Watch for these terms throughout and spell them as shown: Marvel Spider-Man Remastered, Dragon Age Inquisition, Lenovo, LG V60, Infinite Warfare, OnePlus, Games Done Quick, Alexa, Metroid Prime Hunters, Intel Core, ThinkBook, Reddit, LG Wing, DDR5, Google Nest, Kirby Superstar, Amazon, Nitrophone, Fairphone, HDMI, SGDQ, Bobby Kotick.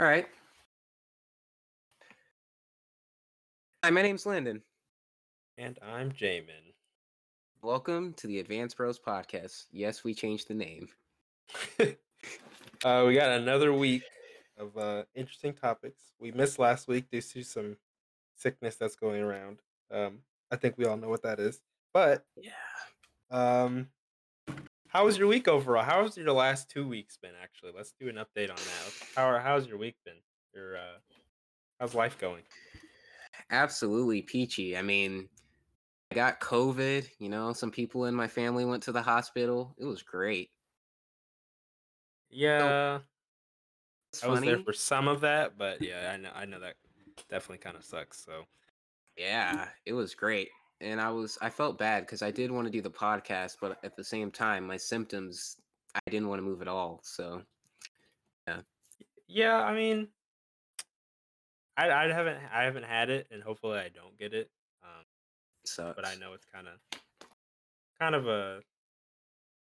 All right. Hi, my name's Landon. And I'm Jamin. Welcome to the Advanced Bros Podcast. Yes, we changed the name. We got another week of interesting topics. We missed last week due to some sickness that's going around. I think we all know what that is. But yeah. How was your week overall? How has your last 2 weeks been? Actually, let's do an update on that. How's your week been? How's life going? Absolutely peachy. I mean, I got COVID. You know, some people in my family went to the hospital. It was great. Yeah, I was there for some of that, but yeah, I know that definitely kind of sucks. So yeah, it was great, and I felt bad because I did want to do the podcast, but at the same time, my symptoms, I didn't want to move at all. So yeah. I mean, I haven't had it, and hopefully I don't get it. Sucks. But I know it's kind of a,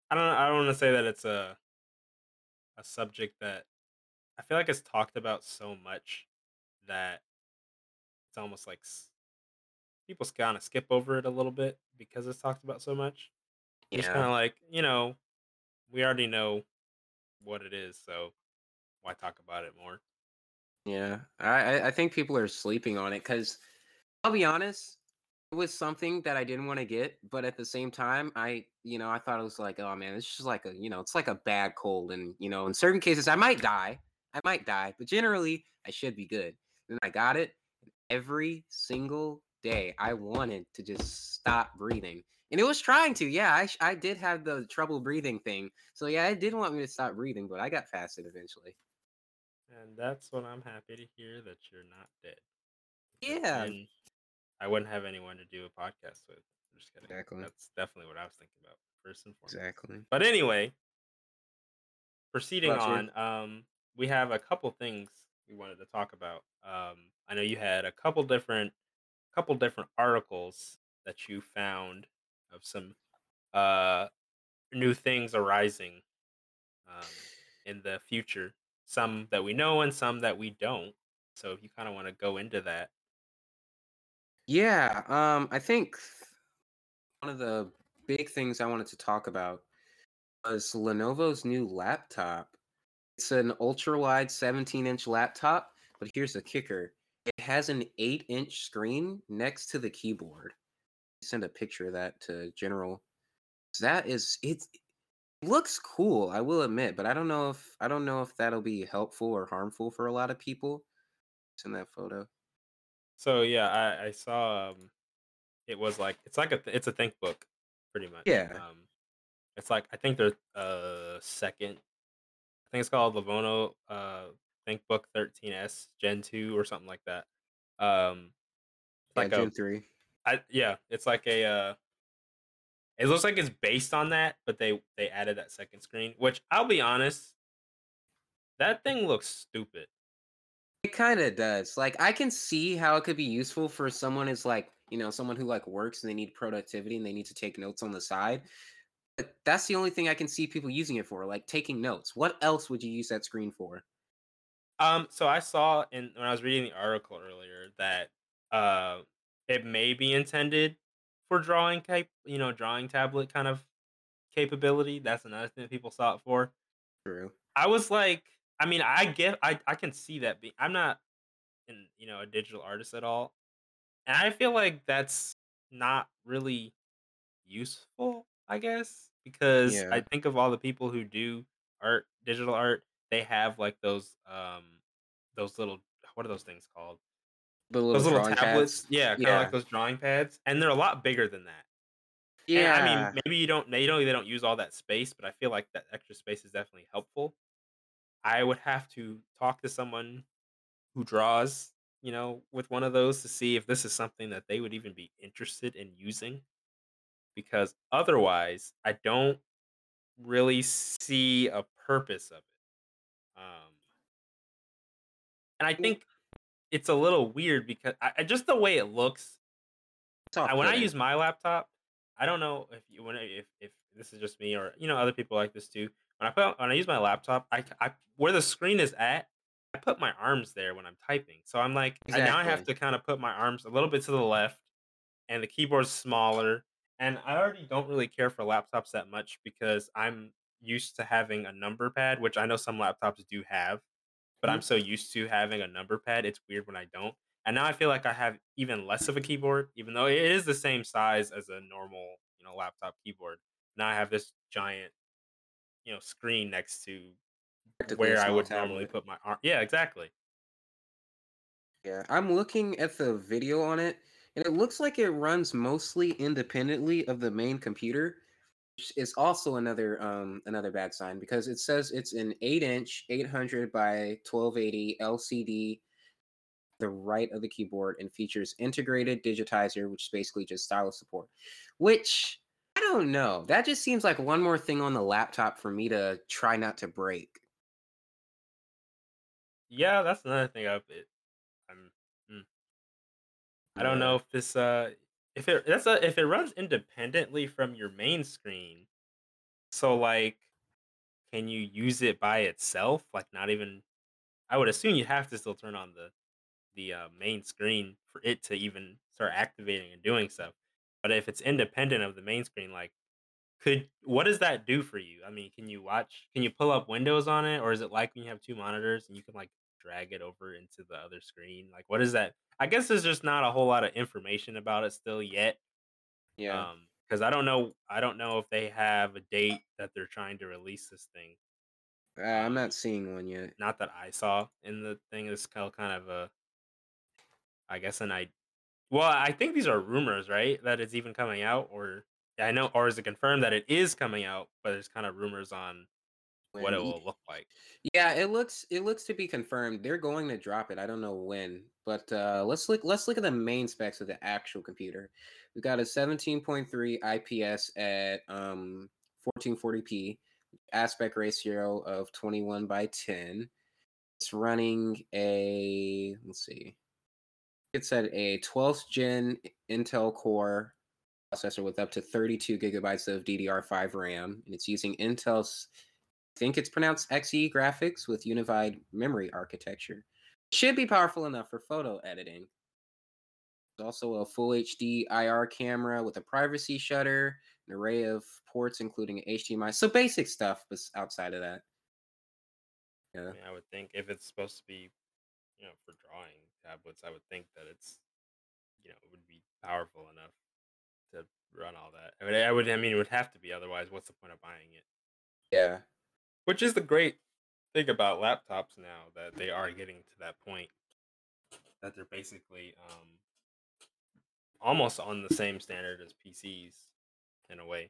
I don't want to say that it's a subject that I feel like it's talked about so much that it's almost like people kind of skip over it a little bit because it's talked about so much. Yeah. It's kind of like, you know, we already know what it is, so why talk about it more? Yeah, I think people are sleeping on it because, I'll be honest, it was something that I didn't want to get, but at the same time, I thought it was like, oh man, it's just like a, you know, it's like a bad cold, and you know, in certain cases, I might die, but generally, I should be good. And I got it every single day. I wanted to just stop breathing, and it was trying to. Yeah, I did have the trouble breathing thing, so yeah, it didn't want me to stop breathing, but I got past it eventually. And that's what I'm happy to hear, that you're not dead. Yeah. And I wouldn't have anyone to do a podcast with. I'm just kidding. Exactly. That's definitely what I was thinking about, first and foremost. Exactly. But anyway, proceeding on, we have a couple things we wanted to talk about. I know you had a couple different articles that you found of some new things arising in the future. Some that we know and some that we don't. So if you kind of want to go into that. Yeah, I think one of the big things I wanted to talk about was Lenovo's new laptop. It's an ultra-wide 17-inch laptop, but here's the kicker. It has an 8-inch screen next to the keyboard. Send a picture of that to General. It looks cool, I will admit, but I don't know if that'll be helpful or harmful for a lot of people. It's in that photo. So yeah, I saw it was like it's a ThinkBook, pretty much. Yeah. It's like I think they're second. I think it's called Lenovo ThinkBook 13S Gen 2 or something like that. Gen 3. It's like a. It looks like it's based on that, but they added that second screen, which I'll be honest, that thing looks stupid. It kind of does. Like, I can see how it could be useful for someone is like, you know, someone who like works and they need productivity and they need to take notes on the side. But that's the only thing I can see people using it for, like taking notes. What else would you use that screen for? So I saw when I was reading the article earlier that it may be intended for drawing tablet kind of capability. That's another thing that people saw it for. True. I was like, I mean, I get, I can see that. I'm not, a digital artist at all, and I feel like that's not really useful, I guess, because yeah. I think of all the people who do art, digital art, they have like those little, what are those things called? Those little tablets, pads. Yeah, kind of like those drawing pads, and they're a lot bigger than that. Yeah, and, I mean, maybe they don't use all that space, but I feel like that extra space is definitely helpful. I would have to talk to someone who draws, you know, with one of those to see if this is something that they would even be interested in using, because otherwise, I don't really see a purpose of it. And I think. It's a little weird because just the way it looks. When I use my laptop, I don't know if this is just me or other people like this too. When I use my laptop, where the screen is at, I I put my arms there when I'm typing. So I'm like, now I have to kind of put my arms a little bit to the left, and the keyboard's smaller. And I already don't really care for laptops that much because I'm used to having a number pad, which I know some laptops do have, but I'm so used to having a number pad. It's weird when I don't. And now I feel like I have even less of a keyboard, even though it is the same size as a normal, laptop keyboard. Now I have this giant, screen next to where I would normally put my arm. Yeah, exactly. Yeah, I'm looking at the video on it, and it looks like it runs mostly independently of the main computer, which is also another bad sign because it says it's an 8-inch 800 by 1280 LCD, the right of the keyboard, and features integrated digitizer, which is basically just stylus support, which I don't know. That just seems like one more thing on the laptop for me to try not to break. Yeah, that's another thing. I don't know if this if it runs independently from your main screen. So like, can you use it by itself? Like, not even. I would assume you'd have to still turn on the main screen for it to even start activating and doing stuff. But if it's independent of the main screen, like, what does that do for you? I mean, can you pull up windows on it? Or is it like when you have two monitors and you can like drag it over into the other screen? Like, what is that? I guess there's just not a whole lot of information about it still yet. Yeah. Because I don't know if they have a date that they're trying to release this thing. I'm not seeing one yet. Not that I saw in the thing. It's kind of a, I guess, well, I think these are rumors, right? That it's even coming out, or is it confirmed that it is coming out? But there's kind of rumors on what it will look like. Yeah, it looks to be confirmed. They're going to drop it. I don't know when, but let's look at the main specs of the actual computer. We've got a 17.3 IPS at 1440p, aspect ratio of 21:10. It's running It's at a 12th gen Intel Core processor with up to 32 gigabytes of DDR5 RAM, and it's using Intel's, I think it's pronounced Xe graphics with unified memory architecture. Should be powerful enough for photo editing. There's also a full HD IR camera with a privacy shutter, an array of ports including HDMI. So basic stuff, but outside of that. Yeah. I would think if it's supposed to be, for drawing tablets, I would think that it's, it would be powerful enough to run all that. I mean, it would have to be. Otherwise, what's the point of buying it? Yeah. Which is the great thing about laptops now, that they are getting to that point that they're basically almost on the same standard as PCs in a way,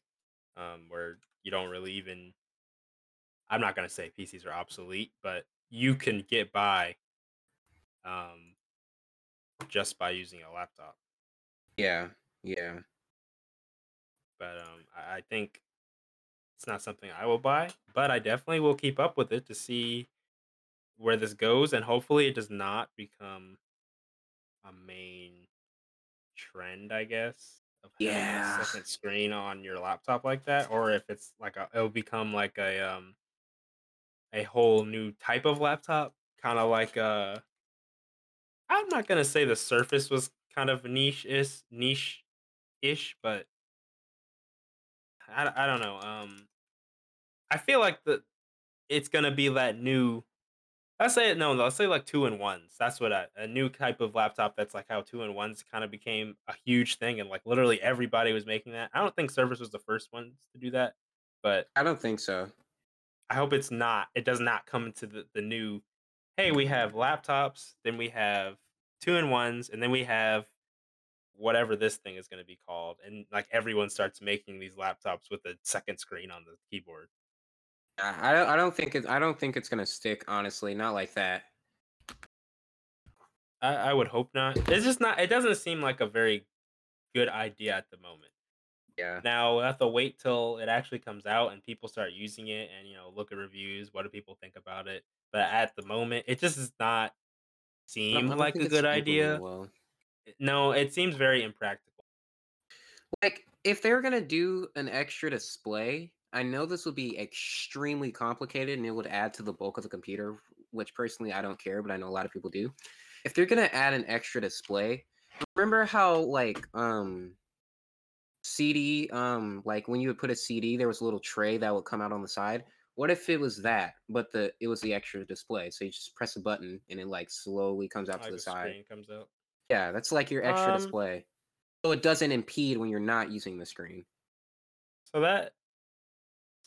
where you don't really even. I'm not going to say PCs are obsolete, but you can get by just by using a laptop. Yeah. But I think it's not something I will buy, but I definitely will keep up with it to see where this goes, and hopefully it does not become a main trend, I guess, of having a second screen on your laptop like that, or if it's like it'll become like a whole new type of laptop, kind of like a. I'm not gonna say the Surface was kind of niche-ish, but I don't know. I feel like it's gonna be that new. I'll say like 2-in-1s. That's what a new type of laptop. That's like how 2-in-1s kind of became a huge thing, and like literally everybody was making that. I don't think Surface was the first one to do that, but I don't think so. I hope it's not. It does not come into the new. Hey, we have laptops, then we have 2-in-1s, and then we have whatever this thing is going to be called. And like everyone starts making these laptops with a second screen on the keyboard. I don't think it's going to stick. Honestly, not like that. I would hope not. It's just not. It doesn't seem like a very good idea at the moment. Yeah. Now we'll have to wait till it actually comes out and people start using it, and look at reviews. What do people think about it? But at the moment, it just does not seem like a good idea. Well. No, it seems very impractical. Like, if they were going to do an extra display, I know this would be extremely complicated and it would add to the bulk of the computer which personally I don't care, but I know a lot of people do. If they're going to add an extra display, remember how like CD, like when you would put a CD, there was a little tray that would come out on the side. What if it was that, but it was the extra display? So you just press a button and it like slowly comes out to the side. Comes out. Yeah, that's like your extra display. So it doesn't impede when you're not using the screen. So that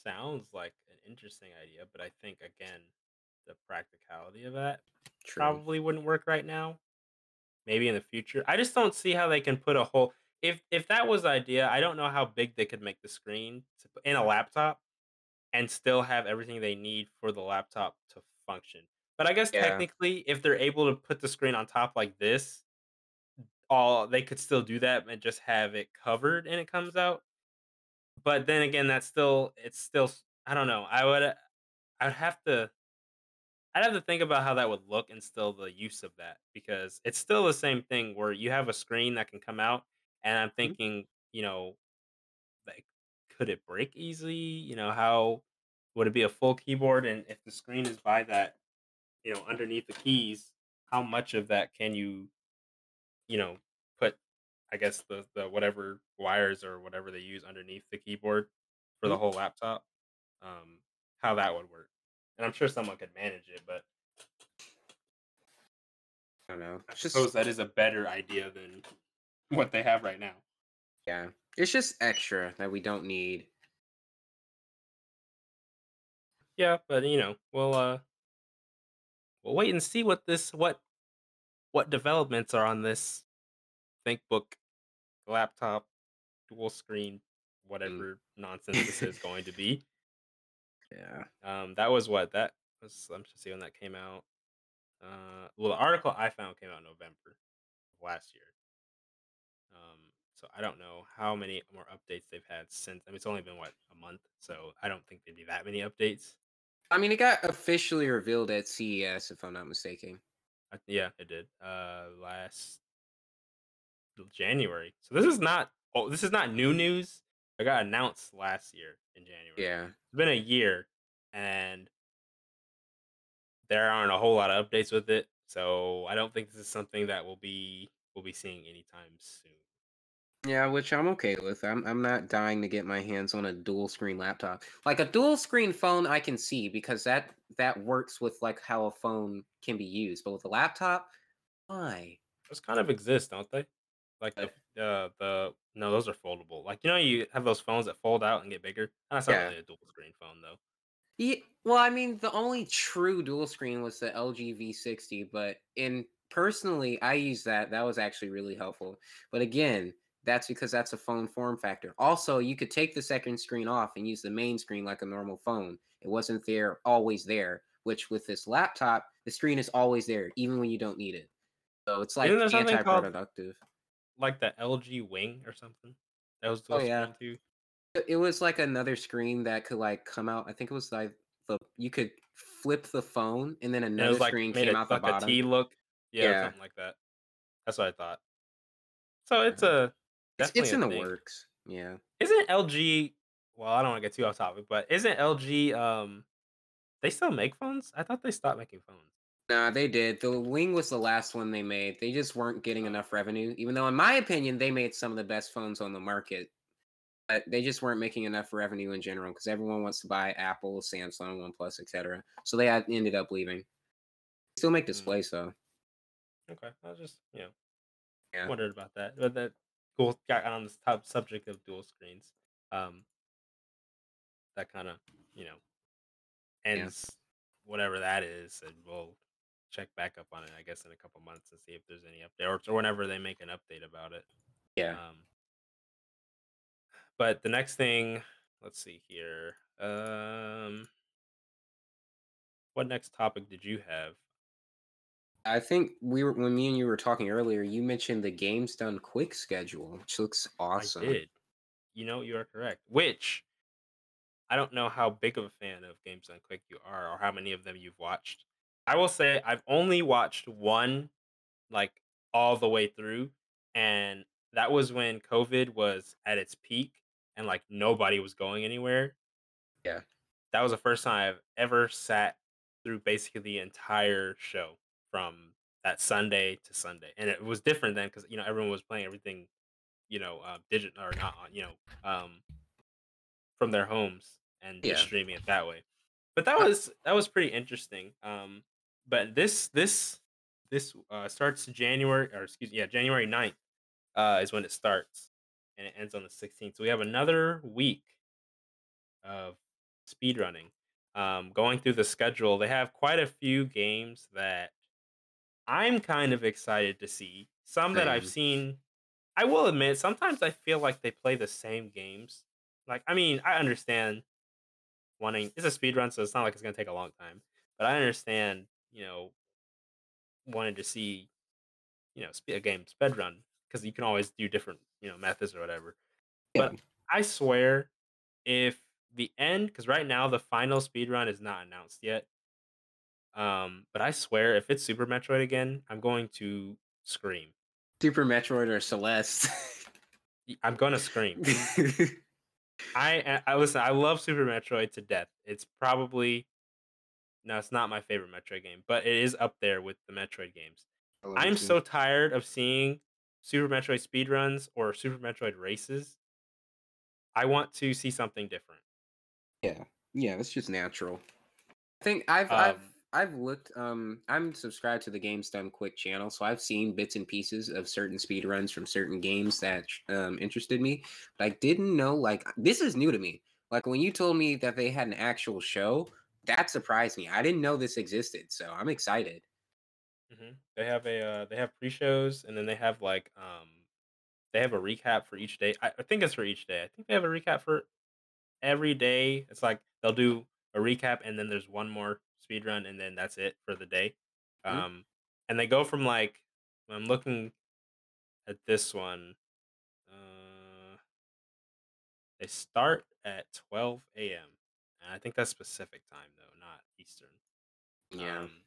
sounds like an interesting idea, but I think again the practicality of that probably wouldn't work right now. Maybe in the future. I just don't see how they can put a whole. If that was the idea, I don't know how big they could make the screen to put in a laptop and still have everything they need for the laptop to function. But I guess technically, if they're able to put the screen on top like this, they could still do that and just have it covered and it comes out. But then again, it's still I don't know. I'd have to think about how that would look and still the use of that, because it's still the same thing where you have a screen that can come out, and I'm thinking, you know, like, could it break easily? You know, how would it be a full keyboard? And if the screen is by that, you know, underneath the keys, how much of that can you know, put, I guess, the whatever wires or whatever they use underneath the keyboard for the whole laptop, how that would work. And I'm sure someone could manage it, but I don't know. I suppose that is a better idea than what they have right now. Yeah. It's just extra that we don't need. Yeah, but you know, we'll wait and see what developments are on this ThinkBook laptop, dual screen, whatever nonsense this is going to be. Yeah. That was I'm just seeing when that came out. The article I found came out in November of last year. So I don't know how many more updates they've had since. I mean, it's only been a month, so I don't think there'd be that many updates. I mean, it got officially revealed at CES, if I'm not mistaken. Yeah, it did. Last January. So this is not new news. It got announced last year in January. Yeah. It's been a year, and there aren't a whole lot of updates with it. So I don't think this is something that we'll be seeing anytime soon. Yeah, which I'm okay with. I'm not dying to get my hands on a dual screen laptop. Like a dual screen phone I can see, because that works with like how a phone can be used. But with a laptop, why? Those kind of exist, don't they? Like no, those are foldable. Like, you know, you have those phones that fold out and get bigger. That's not really a dual screen phone though. Yeah, well, I mean, the only true dual screen was the LG V60, but personally I used that. That was actually really helpful. But again, that's because that's a phone form factor. Also, you could take the second screen off and use the main screen like a normal phone. It wasn't there, always there, which with this laptop, the screen is always there, even when you don't need it. So it's like anti-productive. Like the LG Wing or something? That was too. It was like another screen that could like come out. I think it was like you could flip the phone and then another screen came out the bottom. Like a T look. Yeah, something like that. That's what I thought. So it's a... It's in the works. Yeah. Isn't LG, well, I don't want to get too off topic, but isn't LG, they still make phones? I thought they stopped making phones. Nah, they did. The Wing was the last one they made. They just weren't getting enough revenue, even though in my opinion, they made some of the best phones on the market. But they just weren't making enough revenue in general because everyone wants to buy Apple, Samsung, OnePlus, etc. So they ended up leaving. They still make displays though. Okay. I was just, wondered about that. But that got on this top subject of dual screens, that kind of ends whatever that is, and we'll check back up on it, I guess, in a couple months and see if there's any update or whenever they make an update about it. But the next thing, let's see here, what next topic did you have? I think when me and you were talking earlier, you mentioned the Games Done Quick schedule, which looks awesome. I did. You know, you are correct. Which, I don't know how big of a fan of Games Done Quick you are or how many of them you've watched. I will say I've only watched one, like, all the way through. And that was when COVID was at its peak and, like, nobody was going anywhere. Yeah. That was the first time I've ever sat through basically the entire show from that Sunday to Sunday, and it was different then because everyone was playing everything, digital or not, from their homes and just Yeah. streaming it that way. But that Uh, was pretty interesting. But this starts January, or excuse me, January 9th is when it starts, and it ends on the 16th. So we have another week of speedrunning. Going through the schedule, they have quite a few games that I'm kind of excited to see. Some that I've Same. seen. I will admit, sometimes I feel like they play the same games. Like, I mean, I understand wanting, it's a speed run, so it's not like it's going to take a long time. But I understand, wanting to see, a game speed run because you can always do different, methods or whatever. Yeah. But I swear, if the end, because right now the final speed run is not announced yet. But I swear, if it's Super Metroid again, I'm going to scream. Super Metroid or Celeste. I'm going to scream. I listen. I love Super Metroid to death. It's probably no, it's not my favorite Metroid game, but it is up there with the Metroid games. I love it I'm so too. tired of seeing Super Metroid speedruns or Super Metroid races. I want to see something different. Yeah, that's just natural. I think Um, I've looked. I'm subscribed to the Games Done Quick channel, so I've seen bits and pieces of certain speedruns from certain games that interested me. But I didn't know. Like, this is new to me. Like, when you told me that they had an actual show, that surprised me. I didn't know this existed, so I'm excited. They have pre-shows, and then they have they have a recap for each day. I think it's for each day. I think they have a recap for every day. It's like they'll do a recap, and then there's one more speed run, and then that's it for the day. Hmm? Um, And they go from like when I'm looking at this one. Uh, They start at 12 a.m. and I think that's Pacific time though, not Eastern. Yeah, Um,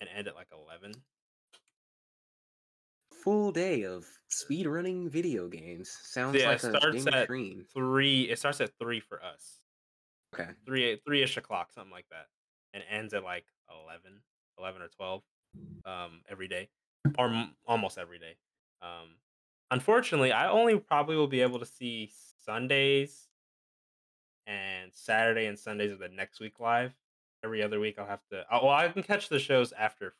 And end at like 11. full day of speedrunning video games sounds Yeah, like a game dream. It starts at 3 for us. Okay, 3-ish o'clock, something like that, and ends at like 11 or 12 every day, or almost every day. Um, Unfortunately, I only probably will be able to see Sundays and Saturday and Sundays of the next week live. Every other week, I'll have to. Well, I can catch the shows after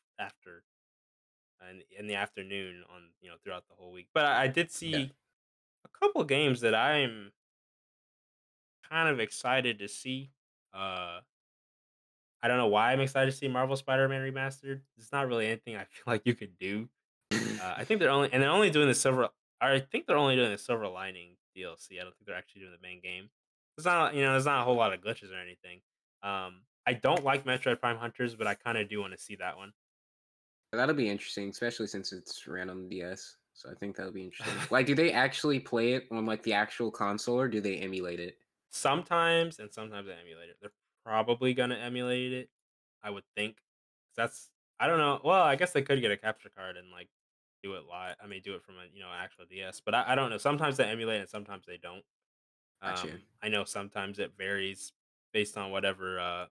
and in the afternoon on throughout the whole week. But I did Yeah, see a couple games that I'm kind of excited to see. Uh, I don't know why I'm excited to see Marvel Spider-Man Remastered. It's not really anything I feel like you could do. I think they're only doing the silver. I think they're only doing the Silver Lining DLC. I don't think they're actually doing the main game. There's not a whole lot of glitches or anything. I don't like Metroid Prime Hunters, but I kind of do want to see that one. that'll be interesting, especially since it's ran on the DS. So I think that'll be interesting. Like, do they actually play it on like the actual console, or do they emulate it? Sometimes they emulate it. They're probably gonna emulate it, I would think. 'Cause that's I don't know. Well, I guess they could get a capture card and like do it live. I mean, do it from a actual DS. But I don't know. Sometimes they emulate and sometimes they don't. Gotcha. I know sometimes it varies based on whatever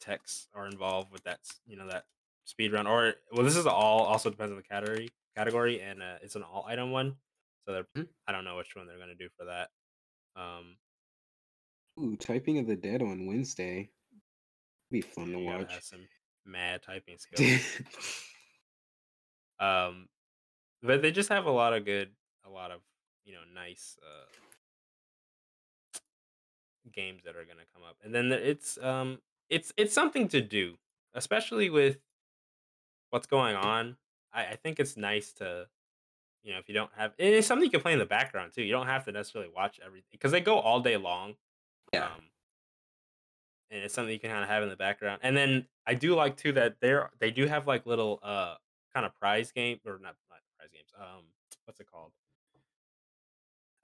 texts are involved with that that speed run. Or well, this is all also depends on the category, and it's an all item one. So Mhm. I don't know which one they're gonna do for that. Um, Ooh, Typing of the Dead on Wednesday. Be fun to You gotta have watch. some mad typing skills. Um, But they just have a lot of nice games that are going to come up, and then it's something to do, especially with what's going on. I think it's nice to if you don't have, and it's something you can play in the background too. You don't have to necessarily watch everything because they go all day long. Yeah. Um, And it's something you can kind of have in the background. And then I do like too that they do have like little kind of prize game or not prize games. What's it called?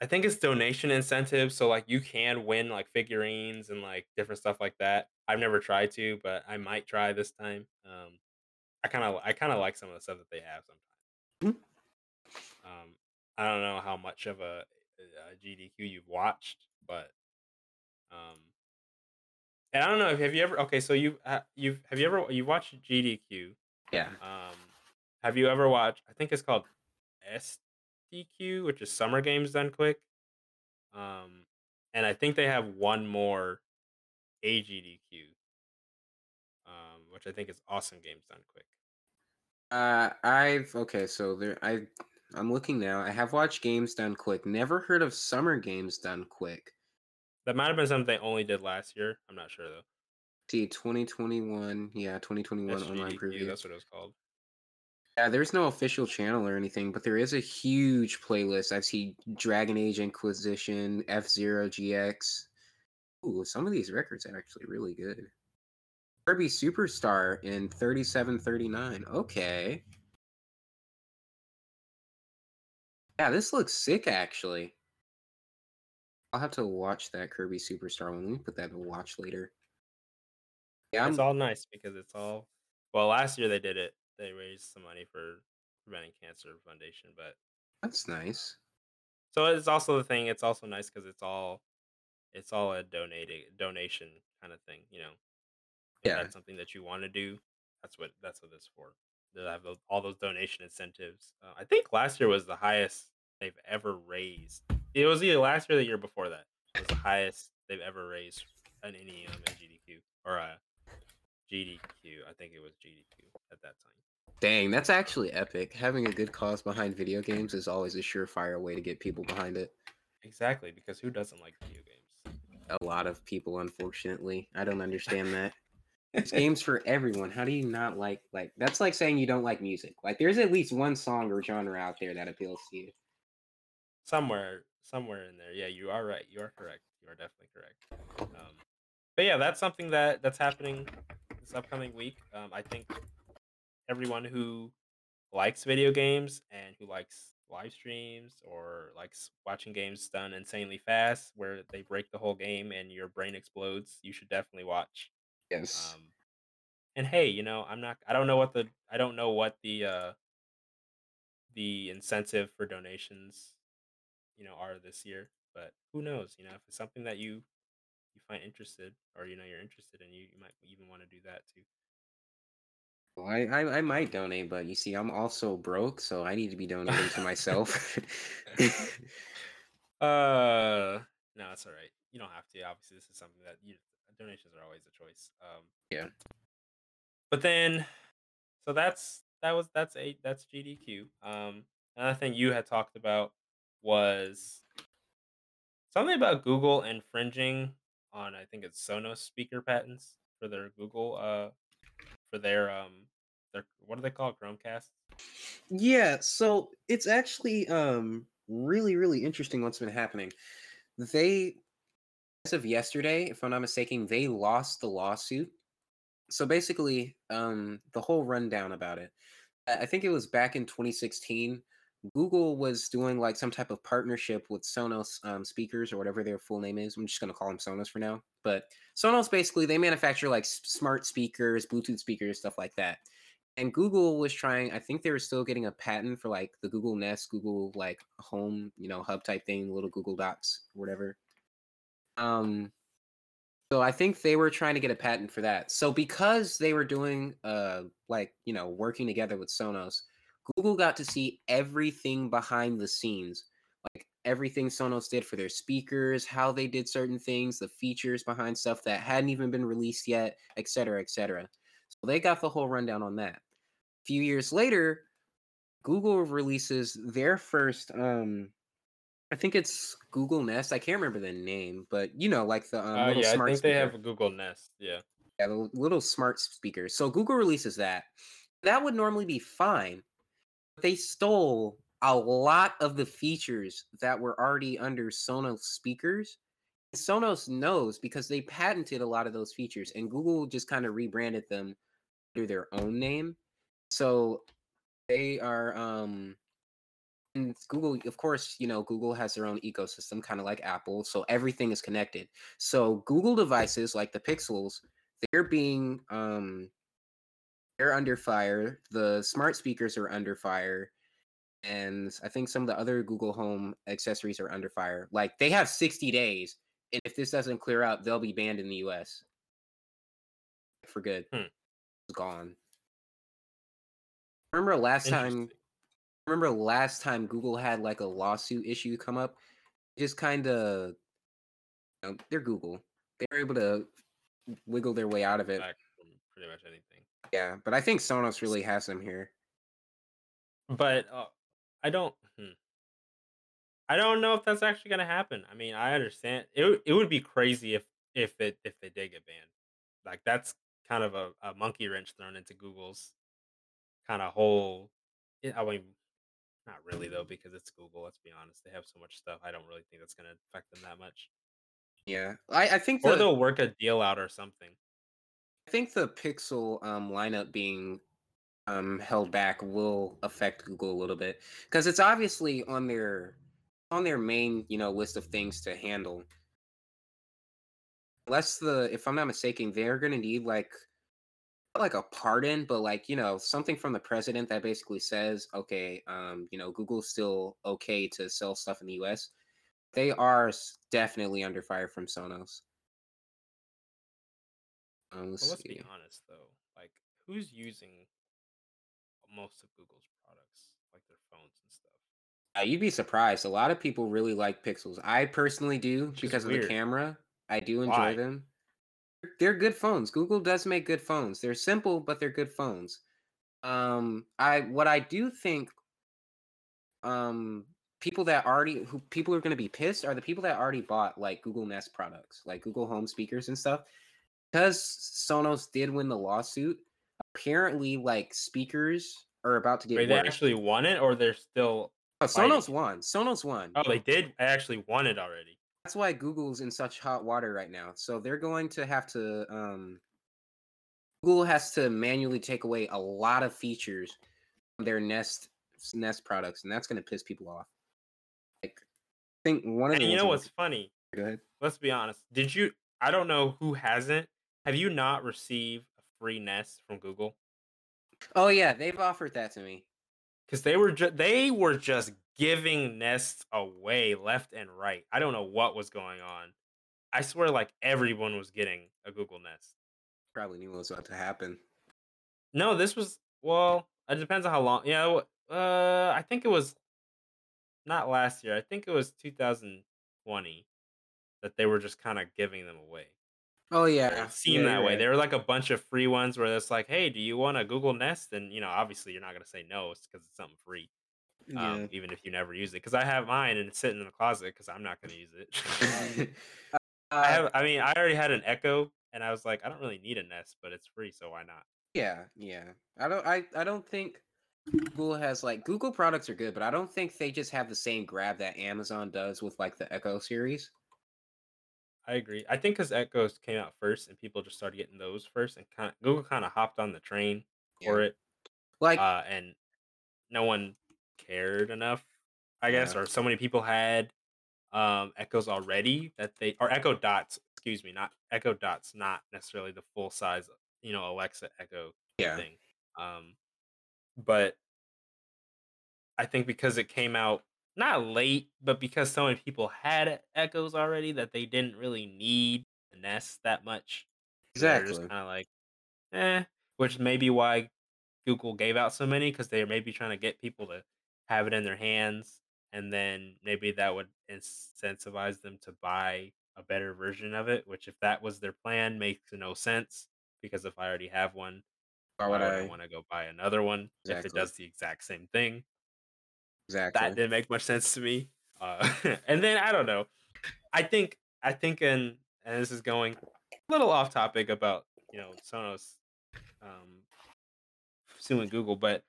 I think it's donation incentives. So like you can win like figurines and like different stuff like that. I've never tried to, but I might try this time. I kind of like some of the stuff that they have sometimes. Mhm. Um, I don't know how much of a GDQ you've watched, but um, And I don't know if have you ever okay, so you've have you ever you watched GDQ? Yeah. Have you ever watched I think it's called SDQ, which is Summer Games Done Quick. And I think they have one more AGDQ. Which I think is Awesome Games Done Quick. I'm looking now. I have watched Games Done Quick. Never heard of Summer Games Done Quick. That might have been something they only did last year. I'm not sure, though. 2021. Yeah, 2021 SGDQ, online preview. That's what it was called. Yeah, there's no official channel or anything, but there is a huge playlist. I've seen Dragon Age Inquisition, F-Zero GX. Ooh, some of these records are actually really good. Kirby Superstar in 3739. Okay. Yeah, this looks sick, actually. I'll have to watch that Kirby Superstar one. Let me put that in a watch later. Yeah, it's all nice because it's all... Well, last year they did it. They raised some money for Preventing Cancer Foundation, but... That's nice. So it's also the thing. It's also nice because it's all a donation kind of thing, you know? If that's something that you want to do, that's what it's for. They have all those donation incentives. I think last year was the highest they've ever raised. It was either last year or the year before that. It was the highest they've ever raised on any GDQ or GDQ. I think it was GDQ at that time. Dang, that's actually epic. Having a good cause behind video games is always a surefire way to get people behind it. Exactly, because who doesn't like video games? A lot of people, unfortunately. I don't understand that. It's games for everyone. How do you not like that's like saying you don't like music. Like there's at least one song or genre out there that appeals to you. Somewhere in there. Yeah, you are right. You are correct. You are definitely correct. But yeah, that's something that's happening this upcoming week. I think everyone who likes video games and who likes live streams or likes watching games done insanely fast where they break the whole game and your brain explodes, you should definitely watch. Yes. And hey, you know, I don't know what the incentive for donations, you know, are this year, but who knows, you know, if it's something that you find interested or, you know, you're interested in, you might even want to do that too. Well, I might donate, but you see, I'm also broke, so I need to be donating to myself. No, it's all right. You don't have to. Obviously, this is something that donations are always a choice. Yeah. But then, so that's GDQ. Another thing you had talked about was something about Google infringing on, I think it's Sonos speaker patents for their Google for their what do they call Chromecast? Yeah. So it's actually really really interesting what's been happening. As of yesterday, if I'm not mistaken, they lost the lawsuit. So basically, the whole rundown about it. I think it was back in 2016. Google was doing like some type of partnership with Sonos speakers or whatever their full name is. I'm just going to call them Sonos for now. But Sonos, basically, they manufacture like smart speakers, Bluetooth speakers, stuff like that. And Google was trying, I think they were still getting a patent for like the Google Nest, Google like home, you know, hub type thing, little Google Dots, whatever. So I think they were trying to get a patent for that. So because they were doing, like, you know, working together with Sonos, Google got to see everything behind the scenes, like everything Sonos did for their speakers, how they did certain things, the features behind stuff that hadn't even been released yet, et cetera, et cetera. So they got the whole rundown on that. A few years later, Google releases their first, I think it's Google Nest. I can't remember the name, but you know, like the little smart speaker. I think they have a Google Nest. Yeah. Yeah, the little smart speaker. So Google releases that. That would normally be fine, but they stole a lot of the features that were already under Sonos speakers. And Sonos knows because they patented a lot of those features, and Google just kind of rebranded them under their own name. So they are And Google, of course, you know, Google has their own ecosystem, kind of like Apple. So everything is connected. So Google devices like the Pixels, they're under fire. The smart speakers are under fire. And I think some of the other Google Home accessories are under fire. Like they have 60 days. And if this doesn't clear out, they'll be banned in the US. for good. It's gone. Remember last time Google had like a lawsuit issue come up? Just kind of, you know, they're Google. They're able to wiggle their way out of it. Pretty much anything. Yeah, but I think Sonos really has them here. But I don't know if that's actually going to happen. I mean, I understand it would be crazy if they did get banned. Like, that's kind of a monkey wrench thrown into Google's kind of whole. I mean, not really though, because it's Google. Let's be honest; they have so much stuff. I don't really think that's going to affect them that much. Yeah, I think, or they'll work a deal out or something. I think the Pixel lineup being held back will affect Google a little bit, because it's obviously on their main, you know, list of things to handle. Unless if I'm not mistaken, they're going to need like a pardon, but like, you know, something from the president that basically says, okay, you know, Google's still okay to sell stuff in the US. They are definitely under fire from Sonos. Let's be honest though, like, who's using most of Google's products, like their phones and stuff? You'd be surprised. A lot of people really like Pixels. I personally do, because of the camera. I do enjoy them. They're good phones. Google does make good phones. They're simple, but they're good phones. I do think people are going to be pissed are the people that already bought like Google Nest products, like Google Home speakers and stuff. Because Sonos did win the lawsuit, apparently like speakers are about to get worse. They actually won it, or they're still Sonos won. Oh, they did? I actually won it already. That's why Google's in such hot water right now. So they're going to have to Google has to manually take away a lot of features from their Nest products, and that's going to piss people off. Like, I think one of the you know what's funny? Go ahead. Let's be honest. I don't know who hasn't. Have you not received a free Nest from Google? Oh yeah, they've offered that to me. Because they were just giving Nests away left and right. I don't know what was going on. I swear, like, everyone was getting a Google Nest. Probably knew what was about to happen. No, this was, well, it depends on how long. Yeah, I think it was not last year. I think it was 2020 that they were just kind of giving them away. Oh, yeah. It seemed that way. Right. There were like a bunch of free ones where it's like, hey, do you want a Google Nest? And, you know, obviously you're not going to say no, because it's something free, even if you never use it. Because I have mine and it's sitting in the closet because I'm not going to use it. I already had an Echo, and I was like, I don't really need a Nest, but it's free, so why not? Yeah, yeah. I don't think Google has, like, Google products are good, but I don't think they just have the same grab that Amazon does with, like, the Echo series. I agree. I think because Echoes came out first and people just started getting those first, and Google kind of hopped on the train for it. Like, and no one cared enough, I guess, or so many people had Echoes already or Echo Dots, excuse me, not Echo Dots, not necessarily the full size, you know, Alexa Echo thing. But I think because it came out not late, but because so many people had Echoes already, that they didn't really need the Nest that much. Exactly. They're just kind of like, which may be why Google gave out so many, because they may be trying to get people to have it in their hands, and then maybe that would incentivize them to buy a better version of it, which, if that was their plan, makes no sense, because if I already have one, why would I want to go buy another one if it does the exact same thing? Exactly. That didn't make much sense to me. And then I don't know. I think, and this is going a little off topic about, you know, Sonos suing Google, but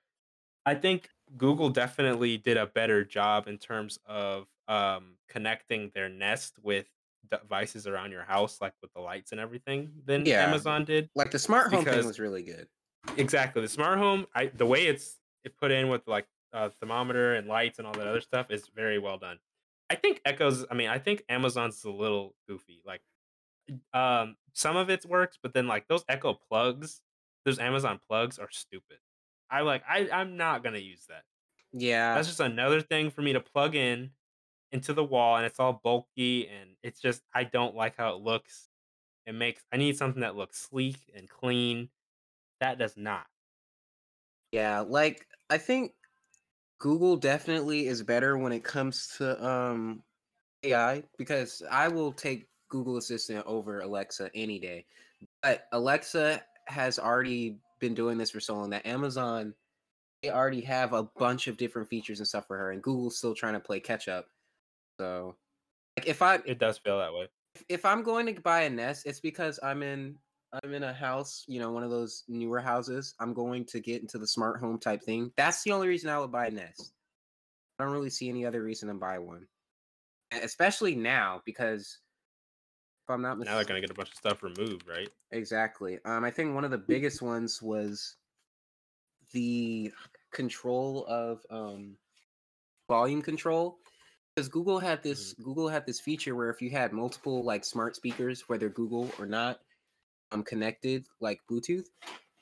I think Google definitely did a better job in terms of connecting their Nest with devices around your house, like with the lights and everything, than Amazon did. Like, the smart home thing was really good. Exactly. The smart home, the way it's put in with, like, thermometer and lights and all that other stuff is very well done. I think Amazon's a little goofy. Like, some of it works, but then, like, those Echo plugs, those Amazon plugs are stupid. I'm not gonna use that. Yeah, that's just another thing for me to plug in into the wall, and it's all bulky, and it's just, I don't like how it looks. I need something that looks sleek and clean. That does not. Yeah, like, I think Google definitely is better when it comes to AI, because I will take Google Assistant over Alexa any day. But Alexa has already been doing this for so long that Amazon, they already have a bunch of different features and stuff for her, and Google's still trying to play catch up. So, like, it does feel that way. If I'm going to buy a Nest, it's because I'm in a house, you know, one of those newer houses. I'm going to get into the smart home type thing. That's the only reason I would buy a Nest. I don't really see any other reason to buy one, especially now, because if I'm not mistaken, now they're gonna get a bunch of stuff removed, right? Exactly. I think one of the biggest ones was the control of volume control, because Google had this feature where if you had multiple like smart speakers, whether Google or not, connected like Bluetooth,